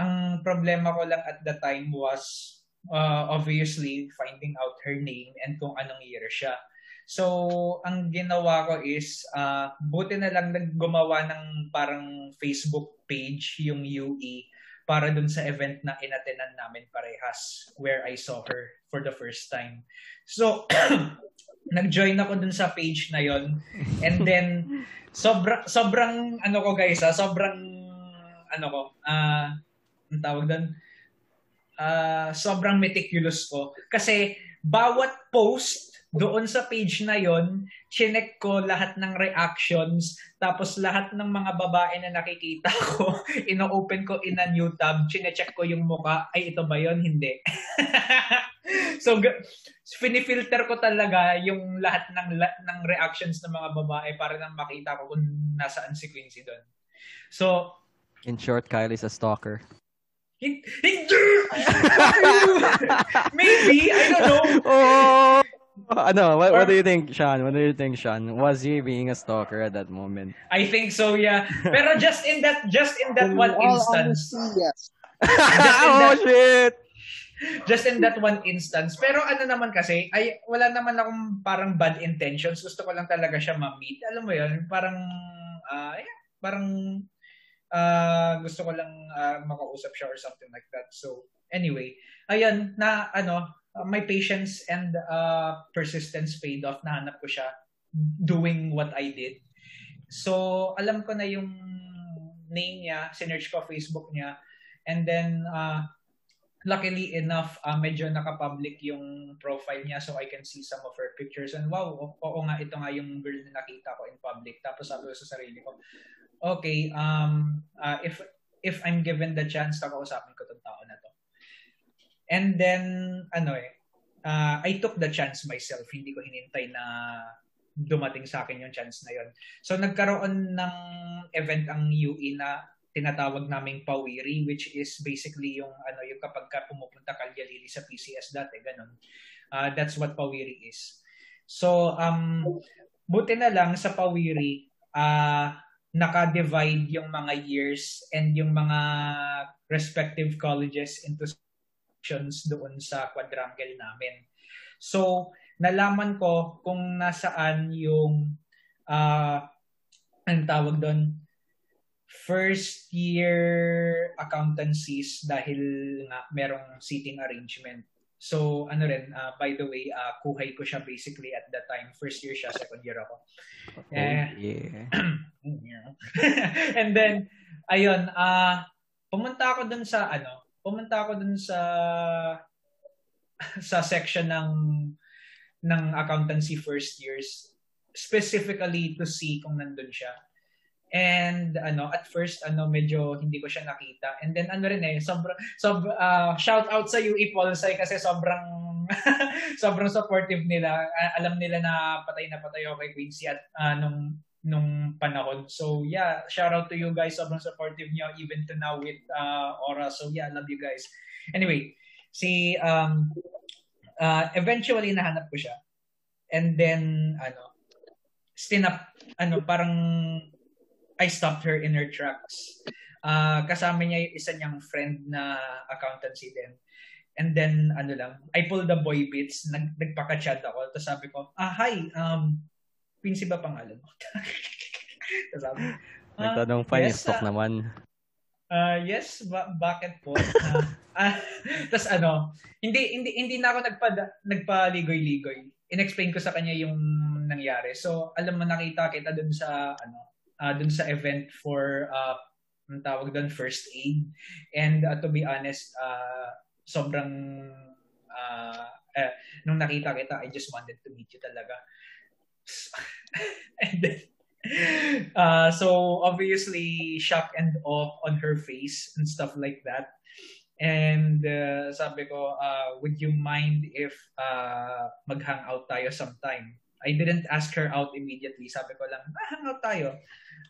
ang problema ko lang at the time was, uh, obviously, finding out her name and kung anong year siya. So, ang ginawa ko is, uh, buti na lang naggumawa ng parang Facebook page yung U E para dun sa event na inatinan namin parehas where I saw her for the first time. So, nag-join ako dun sa page na yon. And then, sobra, sobrang, ano ko guys, ah, sobrang, ano ko, uh, ang tawag dun, uh, sobrang meticulous ko. Kasi, bawat post, doon sa page na yon, chinek ko lahat ng reactions, tapos lahat ng mga babae na nakikita ko, ino-open ko in a new tab, chinecheck ko yung muka, ay ito ba yon? Hindi. So, finifilter ko talaga yung lahat ng, ng reactions ng mga babae para nang makita ko kung nasaan si Quincy doon. So, in short, Kyle is a stalker. Hindi! Maybe, I don't know. Oh! I know. What, what do you think, Sean? What do you think, Sean? Was he being a stalker at that moment? I think so, yeah. Pero just in that, just in that one instance. Honesty, yes. Just in that, oh shit! Just in that one instance. Pero ano naman kasi, ay wala naman akong parang bad intentions. Gusto ko lang talaga siya ma-meet. Alam mo yun? Parang, uh, yeah, parang uh, gusto ko lang uh, makausap siya or something like that. So anyway, ayun na ano. My patience and uh, persistence paid off. Nahanap ko siya doing what I did. So, alam ko na yung name niya. Sinerge ko Facebook niya. And then, uh, luckily enough, uh, medyo naka-public yung profile niya so I can see some of her pictures. And wow, oo nga, ito nga yung girl na nakita ko in public. Tapos sabi ko sa sarili ko, okay, um, uh, if if I'm given the chance, kakausapin ko itong tao na to. And then, ano eh, uh, I took the chance myself. Hindi ko hinintay na dumating sa akin yung chance na yun. So, nagkaroon ng event ang U E na tinatawag naming Pawiri, which is basically yung, ano, yung kapag ka pumupunta Kalyalili sa P C S dati, ganun. Uh, that's what Pawiri is. So, um, buti na lang sa Pawiri, ah, uh, naka-divide yung mga years and yung mga respective colleges into doon sa quadrangle namin. So, nalaman ko kung nasaan yung uh, ang tawag doon, first year accountancies dahil nga merong seating arrangement. So, ano rin, uh, by the way, uh, kuhay ko siya basically at that time. First year siya, second year ako. Oh, eh, yeah. And then, ayun, uh, pumunta ako doon sa ano, pumunta ako dun sa sa section ng ng accountancy first years specifically to see kung nandun siya. And ano, at first ano medyo hindi ko siya nakita. And then ano rin eh, sobrang sob uh, shout out sa U A Polsai kasi sobrang sobrang supportive nila. Alam nila na patay na patay ako kay Quincy at uh, nung nung panahon. So yeah, shout out to you guys. Sobrang supportive niyo even to now with uh, Aura. So yeah, love you guys. Anyway, si um uh, eventually nahanap ko siya. And then ano, stinap ano parang I stopped her in her tracks. Uh, kasama niya yung isa niyang friend na accountancy din. And then, ano lang, I pulled the boy bits. Nag, nagpaka-chat ako. Tapos sabi ko, ah, hi, um, Quincy ba pangalan mo? Tapos sabi, ah, nagtanong pa, yes, stock uh, naman. Uh, yes, ba- bakit po? uh, uh, Tapos ano, hindi, hindi, hindi na ako nagpa- nagpaligoy-ligoy. In-explain ko sa kanya yung nangyari. So, alam mo, nakita kita dun sa, ano, Uh, dun sa event for uh, ang tawag dun, first aid. And uh, to be honest, uh, sobrang uh, eh, nung nakita kita, I just wanted to meet you talaga. And then, uh, so obviously, shock and awe on her face and stuff like that. And uh, sabi ko, uh, would you mind if uh, mag-hangout tayo sometime? I didn't ask her out immediately. Sabi ko lang, ah, hangout tayo.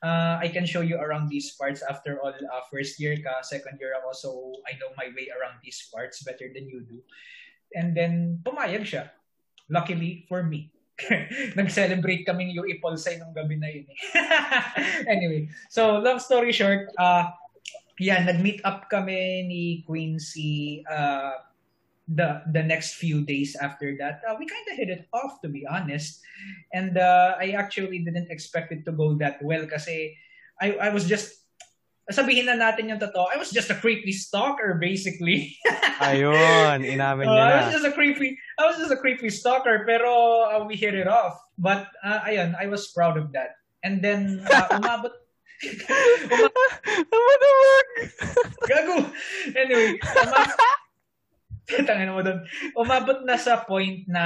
Uh, I can show you around these parts. After all, uh, first year ka, second year ako, so I know my way around these parts better than you do. And then, pumayag siya. Luckily for me. Nag-celebrate kami yung U A Polsai nung gabi na yun. Eh. Anyway, so long story short, uh, yeah, nag-meet up kami ni Quincy uh, the the next few days after that. Uh, we kind of hit it off, to be honest. And uh, I actually didn't expect it to go that well kasi I I was just, sabihin na natin yung totoo, I was just a creepy stalker, basically. Ayun, inamin niya na. Uh, I was just a creepy, I was just a creepy stalker, pero uh, we hit it off. But, uh, ayun, I was proud of that. And then, uh, umabot, umabot, umabot, gago. Anyway, umabot, Tangan mo doon. Umabot na sa point na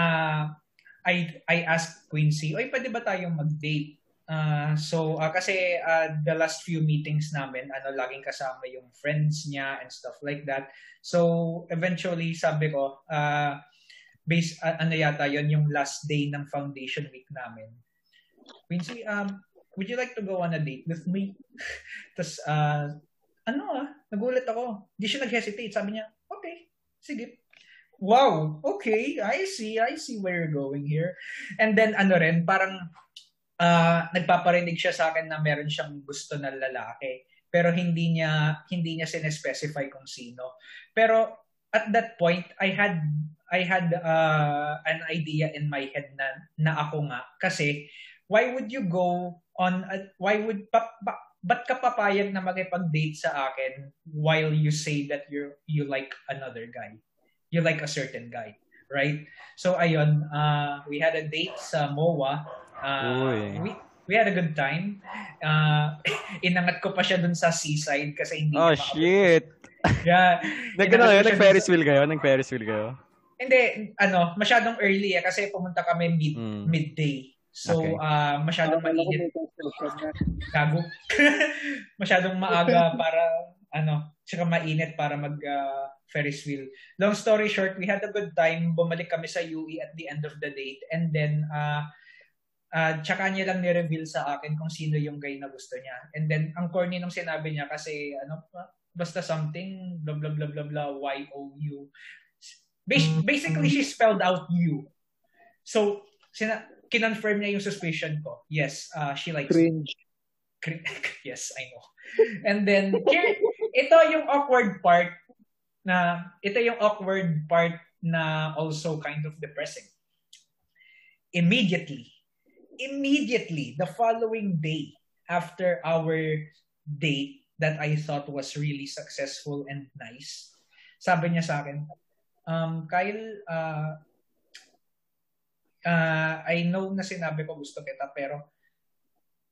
I I asked Quincy, oy, pwede ba tayong mag-date? Uh, so, uh, kasi uh, the last few meetings namin, ano, laging kasama yung friends niya and stuff like that. So, eventually, sabi ko, uh, base, uh, ano yata, yun yung last day ng foundation week namin. Quincy, um, would you like to go on a date with me? Tapos, uh, ano ah, nagulat ako. Hindi siya nag-hesitate. Sabi niya, okay. Sige. Wow, okay. I see. I see where you're going here. And then, ano rin, parang uh, nagpaparinig siya sa akin na meron siyang gusto na lalaki. Pero hindi niya, hindi niya sinespecify kung sino. Pero at that point, I had I had uh, an idea in my head na, na ako nga. Kasi, why would you go on, uh, why would, pa, pa, ba't ka papayag na makipag-date sa akin while you say that you you like another guy? You like a certain guy, right? So, ayun, uh, we had a date sa M O A. Uh, we, we had a good time. Uh, inangat ko pa siya dun sa seaside kasi hindi oh, shit! Yeah. Nag-Ferris wheel kayo? Nag-Ferris wheel kayo? Hindi, ano, masyadong early eh, kasi pumunta kami mid, hmm. midday. So, okay. uh, masyadong oh, mainit. Gago. Masyadong maaga para, ano, tsaka mainit para mag uh, Ferris wheel. Long story short, we had a good time. Bumalik kami sa U E at the end of the date. And then, uh, uh, tsaka niya lang ni-reveal sa akin kung sino yung guy na gusto niya. And then, ang corny nung sinabi niya kasi, ano, basta something, blah, blah, blah, blah, blah, Y O U. Bas- basically, she spelled out you. So, sina... kinonfirm niya yung suspicion ko. Yes, uh, she likes cringe. Cr- yes, I know. And then, here, ito yung awkward part na, ito yung awkward part na also kind of depressing. Immediately, immediately, the following day after our date that I thought was really successful and nice, sabi niya sa akin, um, Kyle, uh, Uh, I know na sinabi ko gusto kita pero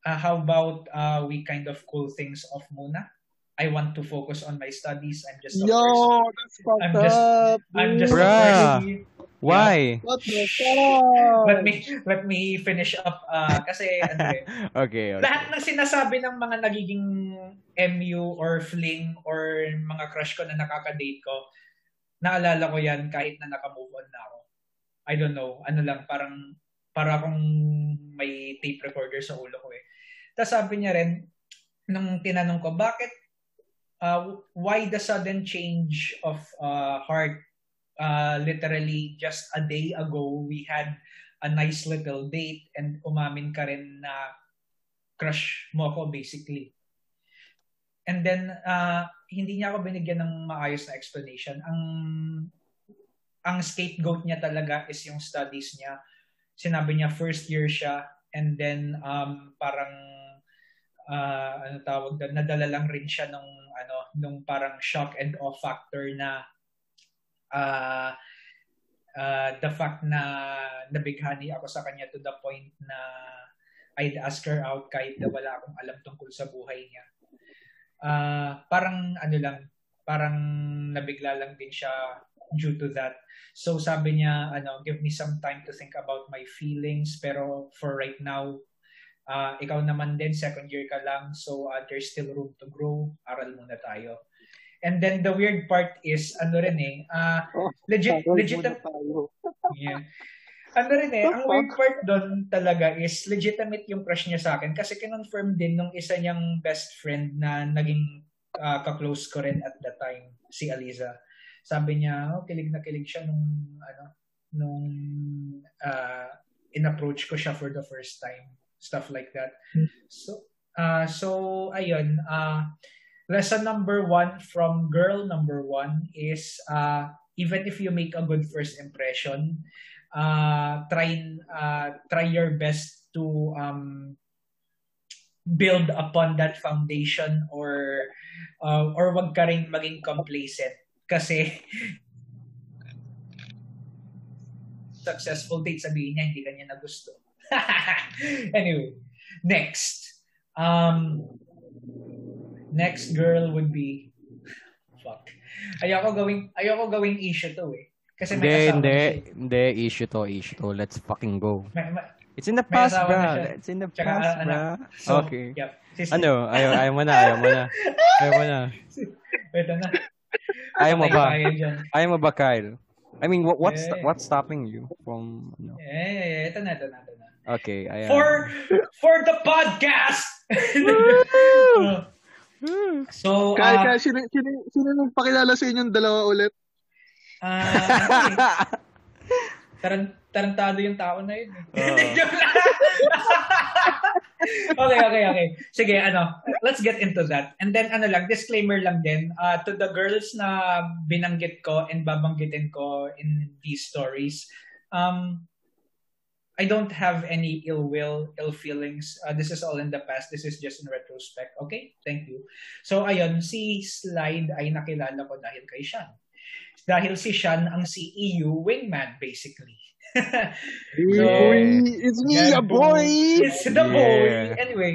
uh, how about uh, we kind of cool things off muna? I want to focus on my studies. I'm just a Yo, person. That's fucked I'm just, up. I'm just a person. Why? What the hell? Let me let me finish up uh, kasi ano eh. Okay, okay. Lahat ng sinasabi ng mga nagiging M U or fling or mga crush ko na nakaka-date ko, naalala ko 'yan kahit na naka-move on na ako. I don't know, ano lang parang para akong may tape recorder sa ulo ko eh. Tapos sabi niya rin nung tinanong ko bakit uh, why the sudden change of uh, heart? Uh, literally just a day ago, we had a nice little date and umamin ka rin na crush mo ako basically. And then, uh, hindi niya ako binigyan ng maayos na explanation. Ang, ang scapegoat niya talaga is yung studies niya. Sinabi niya first year siya and then um, parang uh, ano tawag doon, nadala lang rin siya nung, ano, nung parang shock and awe factor na Uh, uh, the fact na nabighani ako sa kanya to the point na I'd ask her out kahit na wala akong alam tungkol sa buhay niya. Uh, parang ano lang, parang nabigla lang din siya due to that. So sabi niya, ano, give me some time to think about my feelings, pero for right now, uh, ikaw naman din, second year ka lang, so uh, there's still room to grow, aral muna tayo. And then the weird part is, ano rin eh, uh, legit, legit, yeah. ano rin eh, ang weird part doon talaga is legitimate yung crush niya sa akin kasi kinonfirm din nung isa niyang best friend na naging uh, kaklose ko rin at the time, si Aliza. Sabi niya, oh, kilig na kilig siya nung, ano, nung uh, in-approach ko siya for the first time. Stuff like that. So, uh, so ayun, uh, lesson number one from girl number one is uh, even if you make a good first impression, uh, try uh, try your best to um, build upon that foundation or uh, or wag ka rin maging complacent kasi successful date sabihin niya hindi kanya nagusto. Anyway, next. Um, Next girl would be fuck. Ayoko gawing ayoko gawing issue to eh. Kasi may hindi, hindi, hindi issue to, issue to. Let's fucking go. May, may, It's in the past, bro. It's in the tsaka, past, bro. So, okay. Yep. Sis, ano? Ayaw, ayaw mo na, ayaw mo na. Ayaw mo na. Beto na. Ayaw mo ba? Ayaw mo ba, Kyle? I mean, what, what's yeah. what's stopping you from no? Eh, ito na, ito na, ito na. Okay, ayaw. For for the podcast. Hmm. So, kaya, uh, kaya, sino, sino, sino nagpakilala sa inyong dalawa ulit? Uh, tarant, tarantado yung tao na yun. Uh. okay, okay, okay. Sige, ano, let's get into that. And then, ano lang, disclaimer lang din, uh, to the girls na binanggit ko and babanggitin ko in these stories, um, I don't have any ill will, ill feelings. Uh, this is all in the past. This is just in retrospect. Okay? Thank you. So, ayun, si Slide ay nakilala ko dahil kay Sean. Dahil si Sean ang C E U wingman, basically. So, it's me, yeah, a boy! It's the yeah. boy! Anyway.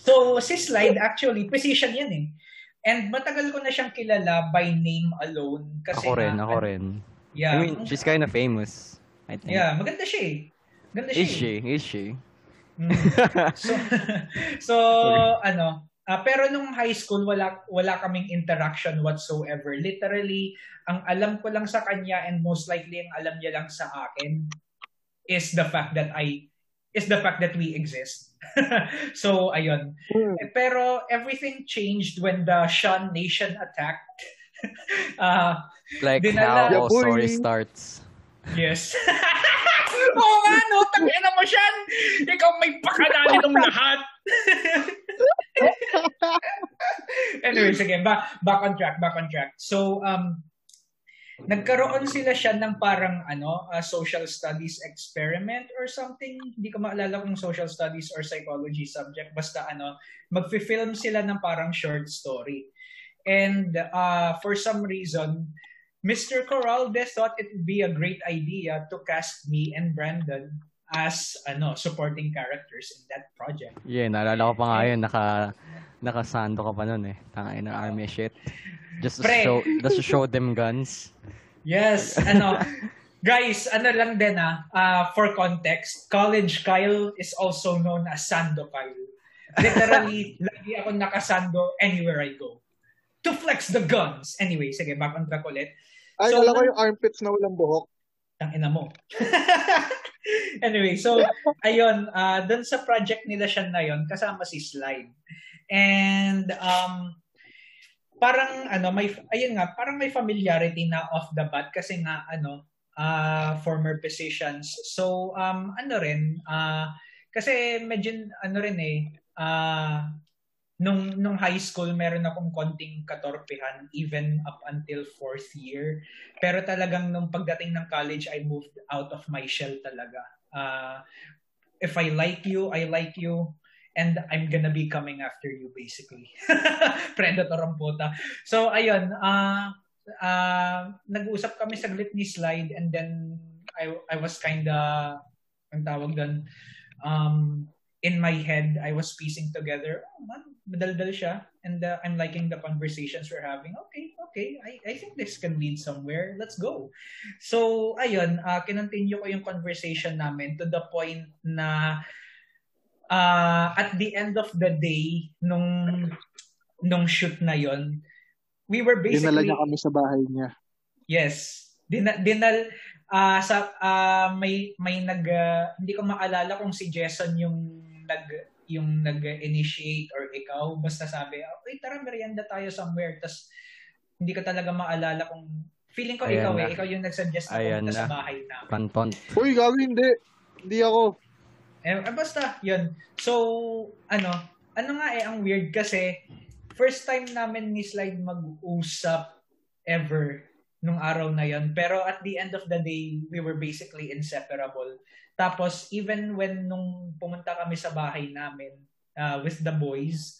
So, si Slide, actually, position yan eh. And matagal ko na siyang kilala by name alone. Kasi ako rin, na, ako rin. Yeah. I mean, she's kind of famous. I think. Yeah, maganda siya eh. Maganda siya. Is she? Is she? Mm. So, so ano, uh, pero nung high school, wala, wala kaming interaction whatsoever. Literally, ang alam ko lang sa kanya and most likely ang alam niya lang sa akin is the fact that I, is the fact that we exist. So, ayun. Mm. Pero everything changed when the Shan Nation attacked. uh, like dinala, how our story starts. Yes. Oo nga, no? Tagyan na mo, Sean. Ikaw may pakanali ng lahat. Anyway, sige. Back, back on track, back on track. So, um, nagkaroon sila siya ng parang ano, uh, social studies experiment or something. Hindi ko maalala kung social studies or psychology subject. Basta ano, magfi-film sila ng parang short story. And uh, for some reason, Mister Corrales thought it would be a great idea to cast me and Brandon as ano supporting characters in that project. Yeah, naalala ko pa nga yun. Naka, nakasando ka pa nun eh. Tangay na army shit. Just to, show, just to show them guns. Yes, ano. Guys, ano lang din ah, uh, for context, College Kyle is also known as Sando Kyle. Literally, lagi ako nakasando anywhere I go. To flex the guns. Anyway, sige, back on track ulit. Ay, so, alam ko yung armpits na walang buhok. Ang ina mo. Anyway, so, ayun, uh, dun sa project nila siya na yun, kasama si Slide. And, um, parang, ano, may, ayun nga, parang may familiarity na off the bat kasi nga, ano, Uh, former positions. So, um, ano rin, uh, kasi medyo, ano rin eh, uh, nung, nung high school, meron akong konting katorpehan, even up until fourth year. Pero talagang nung pagdating ng college, I moved out of my shell talaga. Uh, if I like you, I like you. And I'm gonna be coming after you, basically. Predator ang puta. So, ayun, ah, uh, Uh, nag-usap kami saglit ni Slide and then I I was kinda ang tawag dun, um, in my head I was piecing together, oh man, madaldal siya and uh, I'm liking the conversations we're having. Okay, okay, I, I think this can lead somewhere, let's go. So ayun, uh, kinontinue ko yung conversation namin to the point na uh, at the end of the day nung, nung shoot na yon, we were basically... Dinala niya kami sa bahay niya. Yes. Dinal... Dinal uh, sa, uh, may, may nag... Uh, hindi ko maalala kung si Jason yung nag yung nag-initiate or ikaw. Basta sabi, okay, tara, merienda tayo somewhere. Tapos hindi ko talaga maalala kung... Feeling ko ayan ikaw na. eh. Ikaw yung nag-suggest na pumunta sa bahay namin. Pant-pant. Uy, gawin, hindi. Hindi ako. Eh, basta, yun. So, ano? Ano nga eh, ang weird kasi... First time namin ni Slide mag-usap ever nung araw na yon. Pero at the end of the day, we were basically inseparable. Tapos, even when nung pumunta kami sa bahay namin uh, with the boys,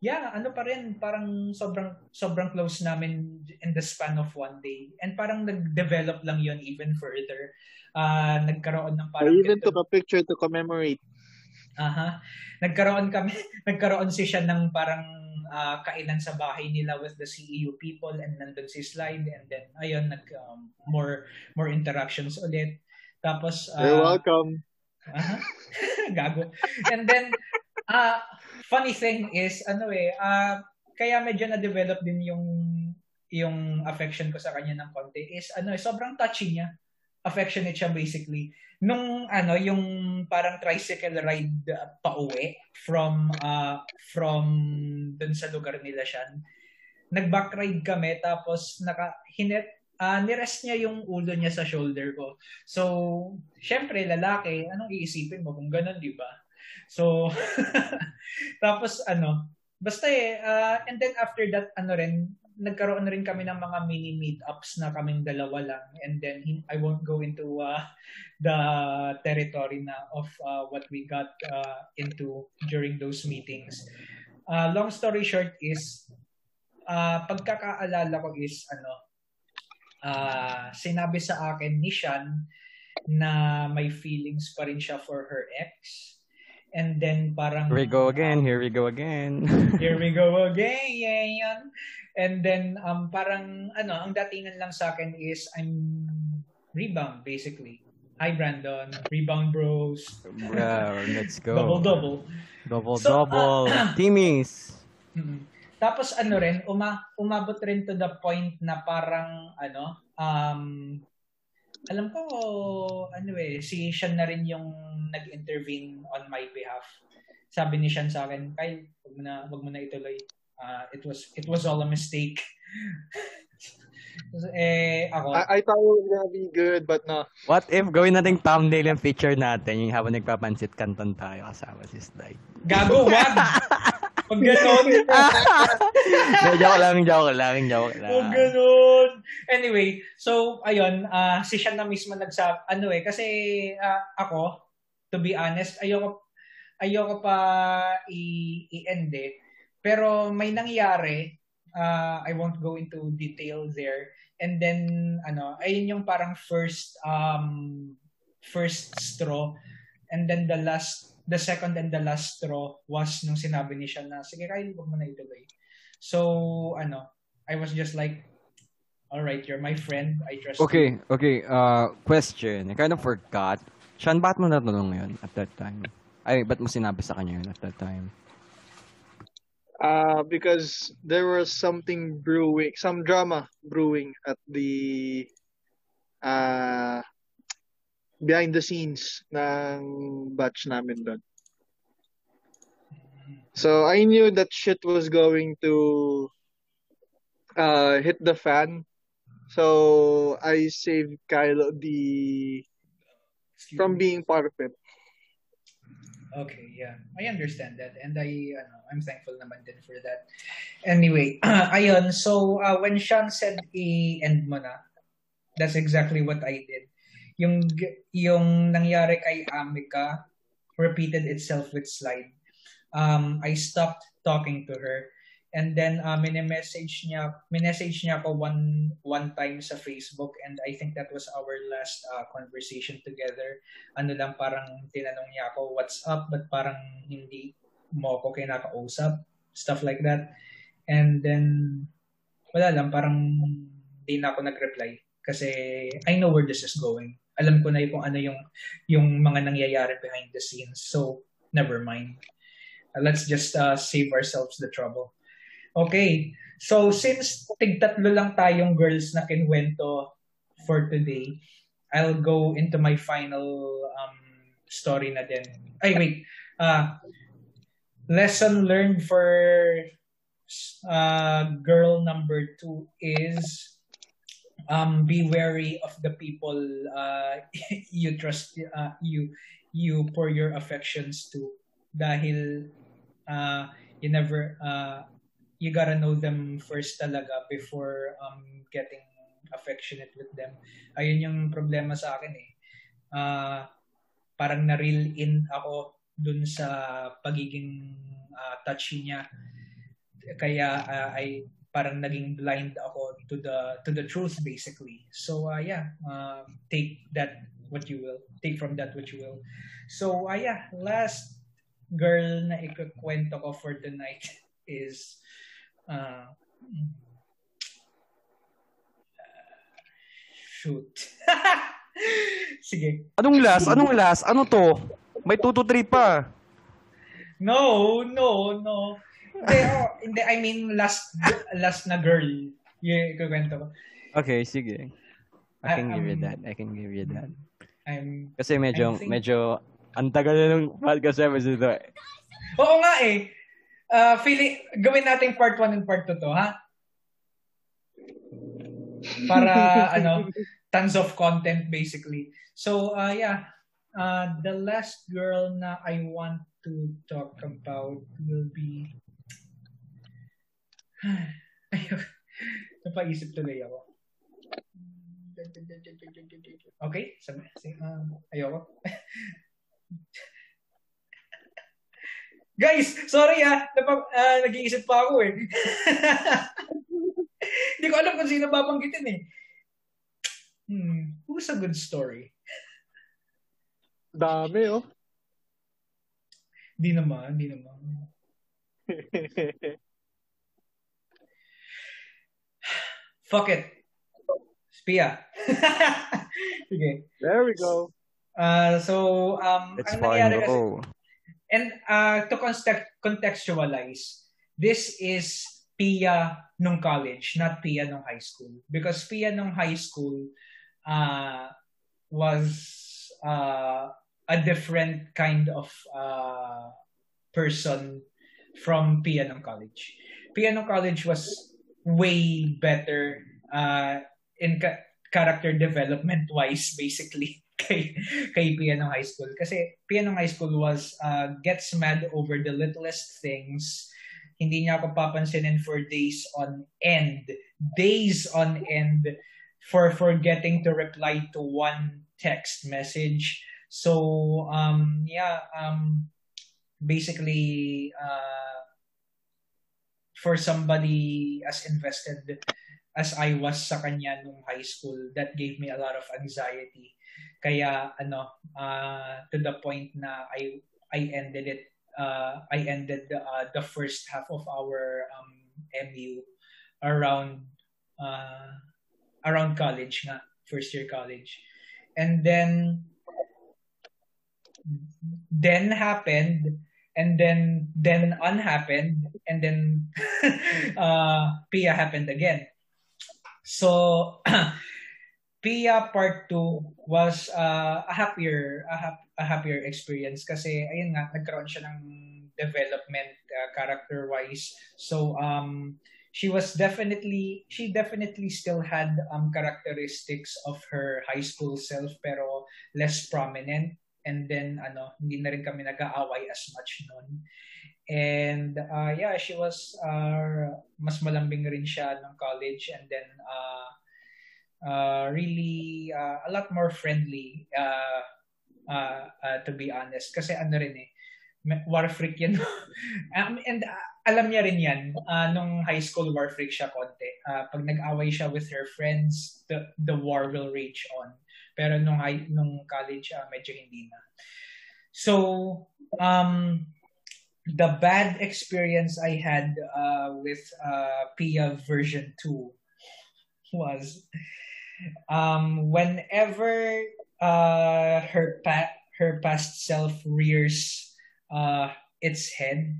yeah, ano pa rin, parang sobrang, sobrang close namin in the span of one day. And parang nag-develop lang yon even further. Uh, nagkaroon ng parang... Or even took a picture to commemorate. Aha. Uh-huh. Nagkaroon kami, nagkaroon si siya ng parang Uh, kainan sa bahay nila with the C E U people and nandun si Slide and then ayun nag um, more more interactions ulit tapos uh, you're welcome uh-huh. Gago and then uh, funny thing is ano eh uh, kaya medyo na-develop din yung yung affection ko sa kanya ng konti is ano eh, sobrang touchy niya, affectionate siya basically nung ano yung parang tricycle ride uh, pauwi from uh, from dun sa lugar nila siya. Nag-backride kami tapos naka hinet uh, nirest niya yung ulo niya sa shoulder ko. So, syempre lalaki, anong iisipin mo kung ganun, di ba? So tapos ano, basta eh uh, and then after that ano rin nagkaroon rin kami ng mga mini meetups na kaming dalawa lang and then I won't go into uh, the territory na of uh, what we got uh, into during those meetings. Uh, long story short is uh, pagkakaalala ko is ano uh, sinabi sa akin ni Sean na may feelings pa rin siya for her ex. And then parang... Here we go again, here we go again. Here we go again, yeah, yeah. And then um, parang ano, ang datingan lang sa akin is I'm rebound basically. Hi Brandon, rebound bros. Bro, let's go. Double-double. Double-double. So, uh, teamies. Tapos ano rin, uma, umabot rin to the point na parang ano, um, alam ko, anyway, si Sean na rin yung nag-intervene on my behalf. Sabi ni Sean sa akin, Kyle, wag mo na, wag mo na ituloy. Uh, it was it was all a mistake. eh, ako. I, I thought it was gonna be good, but no. What if gawin natin thumbnail yung picture natin, yung habang nagpapansit kanton tayo kasama si Slide. Gago, wag! Pag gano'n. Joke lang, joke lang, joke lang. Pag gano'n. Anyway, so, ayun, uh, si Sean na mismo nagsab, ano eh, kasi uh, ako, to be honest, ayoko, ayoko pa i- i-end eh. Pero may nangyari, uh, I won't go into detail there. And then, ano, ayun yung parang first, um, first straw. And then the last, the second and the last straw was nung sinabi ni Sean na, sige Kyle, huwag mo na ituloy. So, ano, I was just like, All right, you're my friend. I trust you. Okay, okay. Uh, question. I kind of forgot. Sean, ba't mo natanong yun at that time? Ay, ba't mo sinabi sa kanya yun at that time? Uh, because there was something brewing, some drama brewing at the uh, behind the scenes ng batch namin doon. So I knew that shit was going to uh, hit the fan. So I saved Kyle the from being part of it. Okay, yeah. I understand that, and I, ano, I'm thankful naman din for that. Anyway, ayun, so uh, when Sean said i-end mo na, that's exactly what I did. Yung, yung nangyari kay Amica repeated itself with Slide. Um, I stopped talking to her, and then uh, mini-message niya, mini-message niya ako one, one time sa Facebook, and I think that was our last uh, conversation together. Ano lang, parang tinanong niya ako, what's up? But parang hindi mo ako kinakausap, stuff like that. And then, wala lang, parang hindi na ako nag-reply. Kasi I know where this is going. Alam ko na yung ano yung, yung mga nangyayari behind the scenes. So, never mind. Uh, let's just uh, save ourselves the trouble. Okay, so since tig-tatlo lang tayong girls na kinwento for today, I'll go into my final um, story na din. Ay, wait. Uh, lesson learned for uh, girl number two is um, be wary of the people uh, you trust, uh, you, you pour your affections to. Dahil uh, you never... Uh, you gotta know them first talaga before um, getting affectionate with them. Ayun yung problema sa akin eh. Uh, parang na-reel in ako dun sa pagiging uh, touchy niya. Kaya uh, ay parang naging blind ako to the to the truth basically. So uh, yeah, uh, take that what you will. Take from that what you will. So uh, yeah, last girl na ikukwento ko for tonight is... Uh, uh, shoot. Sige. Anong last? Anong last? Ano to? May two to three pa. No, no, no. Hindi, oh, hindi, I mean last last na girl. Yung ikukwento ko. Okay, sige. I can I, give um, you that. I can give you that. I'm, kasi medyo, I'm think... medyo, ang tagal na nung podcast episode ito eh. Oo nga eh. Uh, feeling, gawin natin part one and part two to, ha? Para, ano, tons of content, basically. So, uh, yeah. Uh, the last girl na I want to talk about will be... Ayun. Napaisip tuloy ako. Okay? Ayoko. Guys, sorry ah, Napa, uh, nag-iisip pa ako eh. Hindi ko alam kung sino babanggitin eh. Hmm, who's a good story? Dami oh. Di naman, di naman. Fuck it. Pia. Okay. There we go. Uh, so, um, it's ang nangyari kasi... And uh, to contextualize, this is Pia nung college, not Pia nung high school. Because Pia nung high school uh, was uh, a different kind of uh, person from Pia nung college. Pia nung college was way better uh, in ca- character development-wise, basically. Kay, kay Pia nung high school. Kasi Pia nung high school was uh, gets mad over the littlest things. Hindi niya ako papansinin for days on end. Days on end for forgetting to reply to one text message. So, um, yeah, um, basically, uh, for somebody as invested as I was sa kanya nung high school, that gave me a lot of anxiety. Kaya ano uh, to the point na I I ended it uh, I ended the, uh, the first half of our um, M U around uh, around college nga, first year college. And then, then happened, and then, then unhappened, and then uh, Pia happened again. So, Pia part two was uh, a happier, a, hap a happier experience kasi ayun nga, nagkaroon siya ng development uh, character-wise. So, um, she was definitely, she definitely still had um, characteristics of her high school self pero less prominent. And then, ano, hindi na rin kami nag-aaway as much noon. And, uh, yeah, she was, uh, mas malambing rin siya ng college. And then, uh, uh, really, uh, a lot more friendly, uh, uh, uh, to be honest. Kasi ano rin eh, war freak yan. um, and, uh, alam niya rin yan, uh, nung high school war freak siya konti. Uh, pag nag-away siya with her friends, the, the war will rage on. Pero nung, high, nung college, uh, medyo hindi na. So, um, the bad experience I had uh, with uh, Pia version two was um, whenever uh, her, pa her past self rears uh, its head,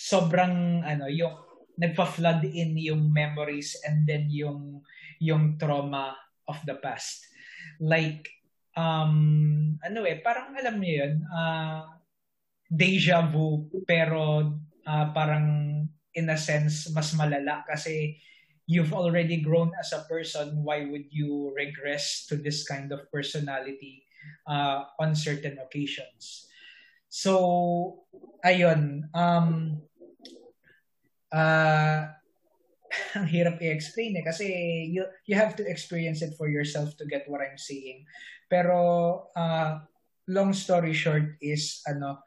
sobrang ano yung nagpa-flood in yung memories and then yung yung trauma of the past, like um ano eh parang alam niyo yun, uh, deja vu pero uh, parang in a sense mas malala kasi you've already grown as a person. Why would you regress to this kind of personality uh, on certain occasions? So ayun, um Uh, ang hirap i-explain eh kasi you, you have to experience it for yourself to get what I'm saying. Pero uh, long story short is ano,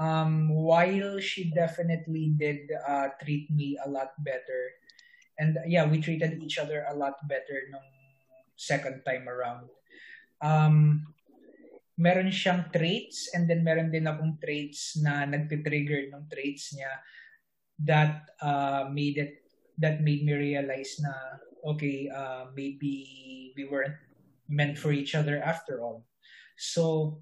um, while she definitely did uh, treat me a lot better, and yeah, we treated each other a lot better nung second time around. Um, meron siyang traits and then meron din akong traits na nagtitrigger ng traits niya. That uh, made it. That made me realize na okay, uh, maybe we weren't meant for each other after all. So,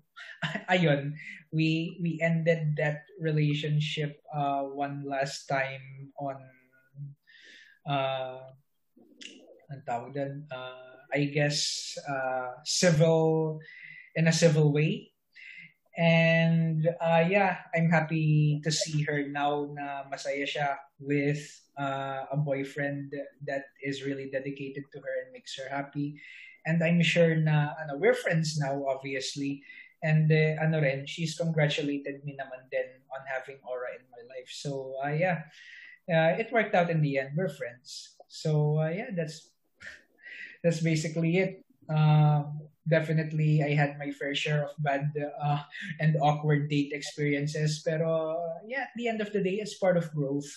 ayun, we we ended that relationship uh, one last time on. Uh, ang tawag dun, uh, I guess uh, civil in a civil way. And uh, yeah, I'm happy to see her now na masaya siya with uh, a boyfriend that is really dedicated to her and makes her happy. And I'm sure na ano, we're friends now, obviously. And uh, ano rin, she's congratulated me naman din on having Aura in my life. So uh, yeah, uh, it worked out in the end. We're friends. So uh, yeah, that's that's basically it. Uh, Definitely, I had my fair share of bad uh, and awkward date experiences. Pero yeah, at the end of the day, it's part of growth.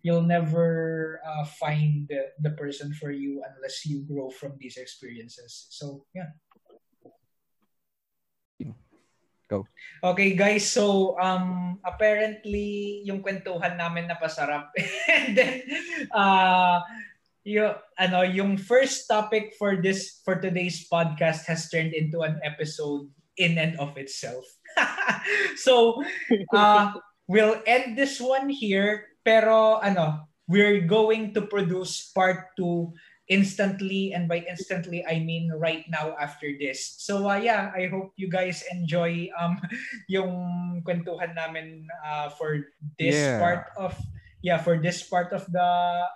You'll never uh, find the person for you unless you grow from these experiences. So yeah. Go. Okay, guys. So um, apparently, yung kwentuhan namin napasarap. And then, uh, Yung, ano, yung first topic for this for today's podcast has turned into an episode in and of itself. So, uh, we'll end this one here. Pero ano, we're going to produce part two instantly, and by instantly I mean right now after this. So uh, yeah, I hope you guys enjoy um yung kwentuhan namin uh, for this yeah. part of. Yeah, for this part of the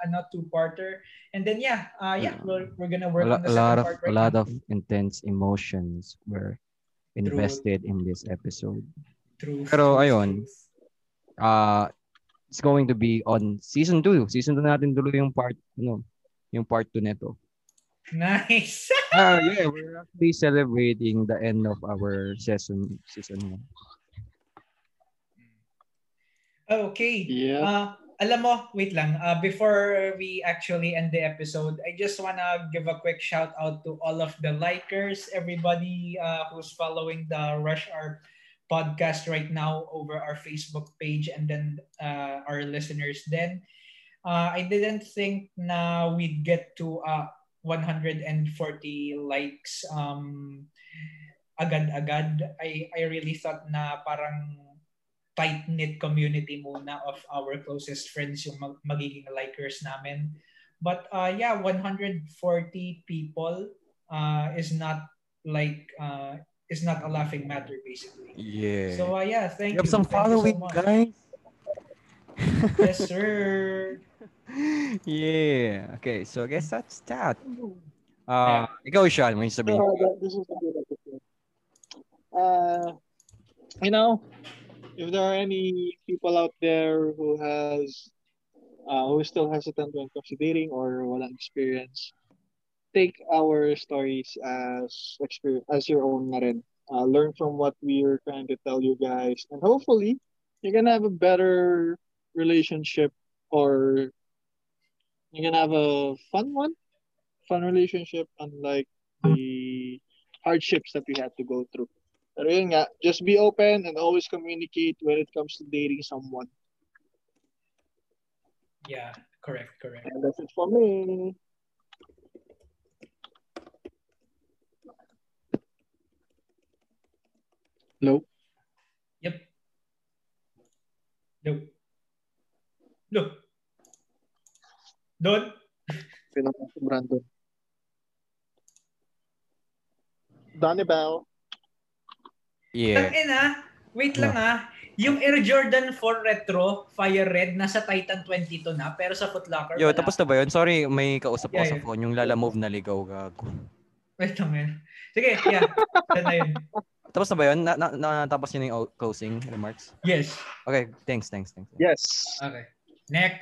ano, two-parter. And then, yeah, uh, yeah, we're, we're gonna work on the second part right now. A lot of intense emotions were invested in this episode. True. Pero, ayun, uh, it's going to be on season two. Season two natin dulo yung part, ano, yung part two neto. Nice! uh, yeah, we're actually celebrating the end of our season season one. Okay. Yeah. Uh, Alam mo, wait lang, uh, before we actually end the episode, I just want to give a quick shout out to all of the likers, everybody uh, who's following the Rush Hour podcast right now over our Facebook page, and then uh, our listeners then. Uh, I didn't think na we'd get to uh, one hundred forty likes um agad-agad. I I really thought na parang tight-knit community muna of our closest friends yung mag magiging likers namin. But uh yeah, one hundred forty people uh is not like uh is not a laughing matter basically. Yeah. So uh, yeah, thank you. You have some following, guys. Yes, sir. Yeah. Okay, so I guess that's that. Uh, yeah. Go, Sean. What you sabihin? Uh, you know, if there are any people out there who has, uh, who is still hesitant when considering or wala experience, take our stories as experience, as your own na rin. Uh, learn from what we're trying to tell you guys, and hopefully, you're gonna have a better relationship, or you're gonna have a fun one, fun relationship, unlike the hardships that we had to go through. Pero yun nga, just be open and always communicate when it comes to dating someone. Yeah, correct, correct. And that's it for me. Hello? Yep. Nope. No. Don't. Pinapos si Brandon. Donnie Bell. Yeah. Tangin ah. Wait lang ah. Yung Air Jordan four Retro Fire Red nasa Titan twenty-two na pero sa Foot Locker. Yo, tapos na ba yun? Sorry, may kausap ako yeah, sa phone. Yung Lala Move na ligaw gago. Wait lang man. Sige, yeah. Tanda yun. Tapos na ba yun? Na, na, natapos yun yung closing remarks? Yes. Okay, thanks, thanks, thanks. Yes. Okay. Next.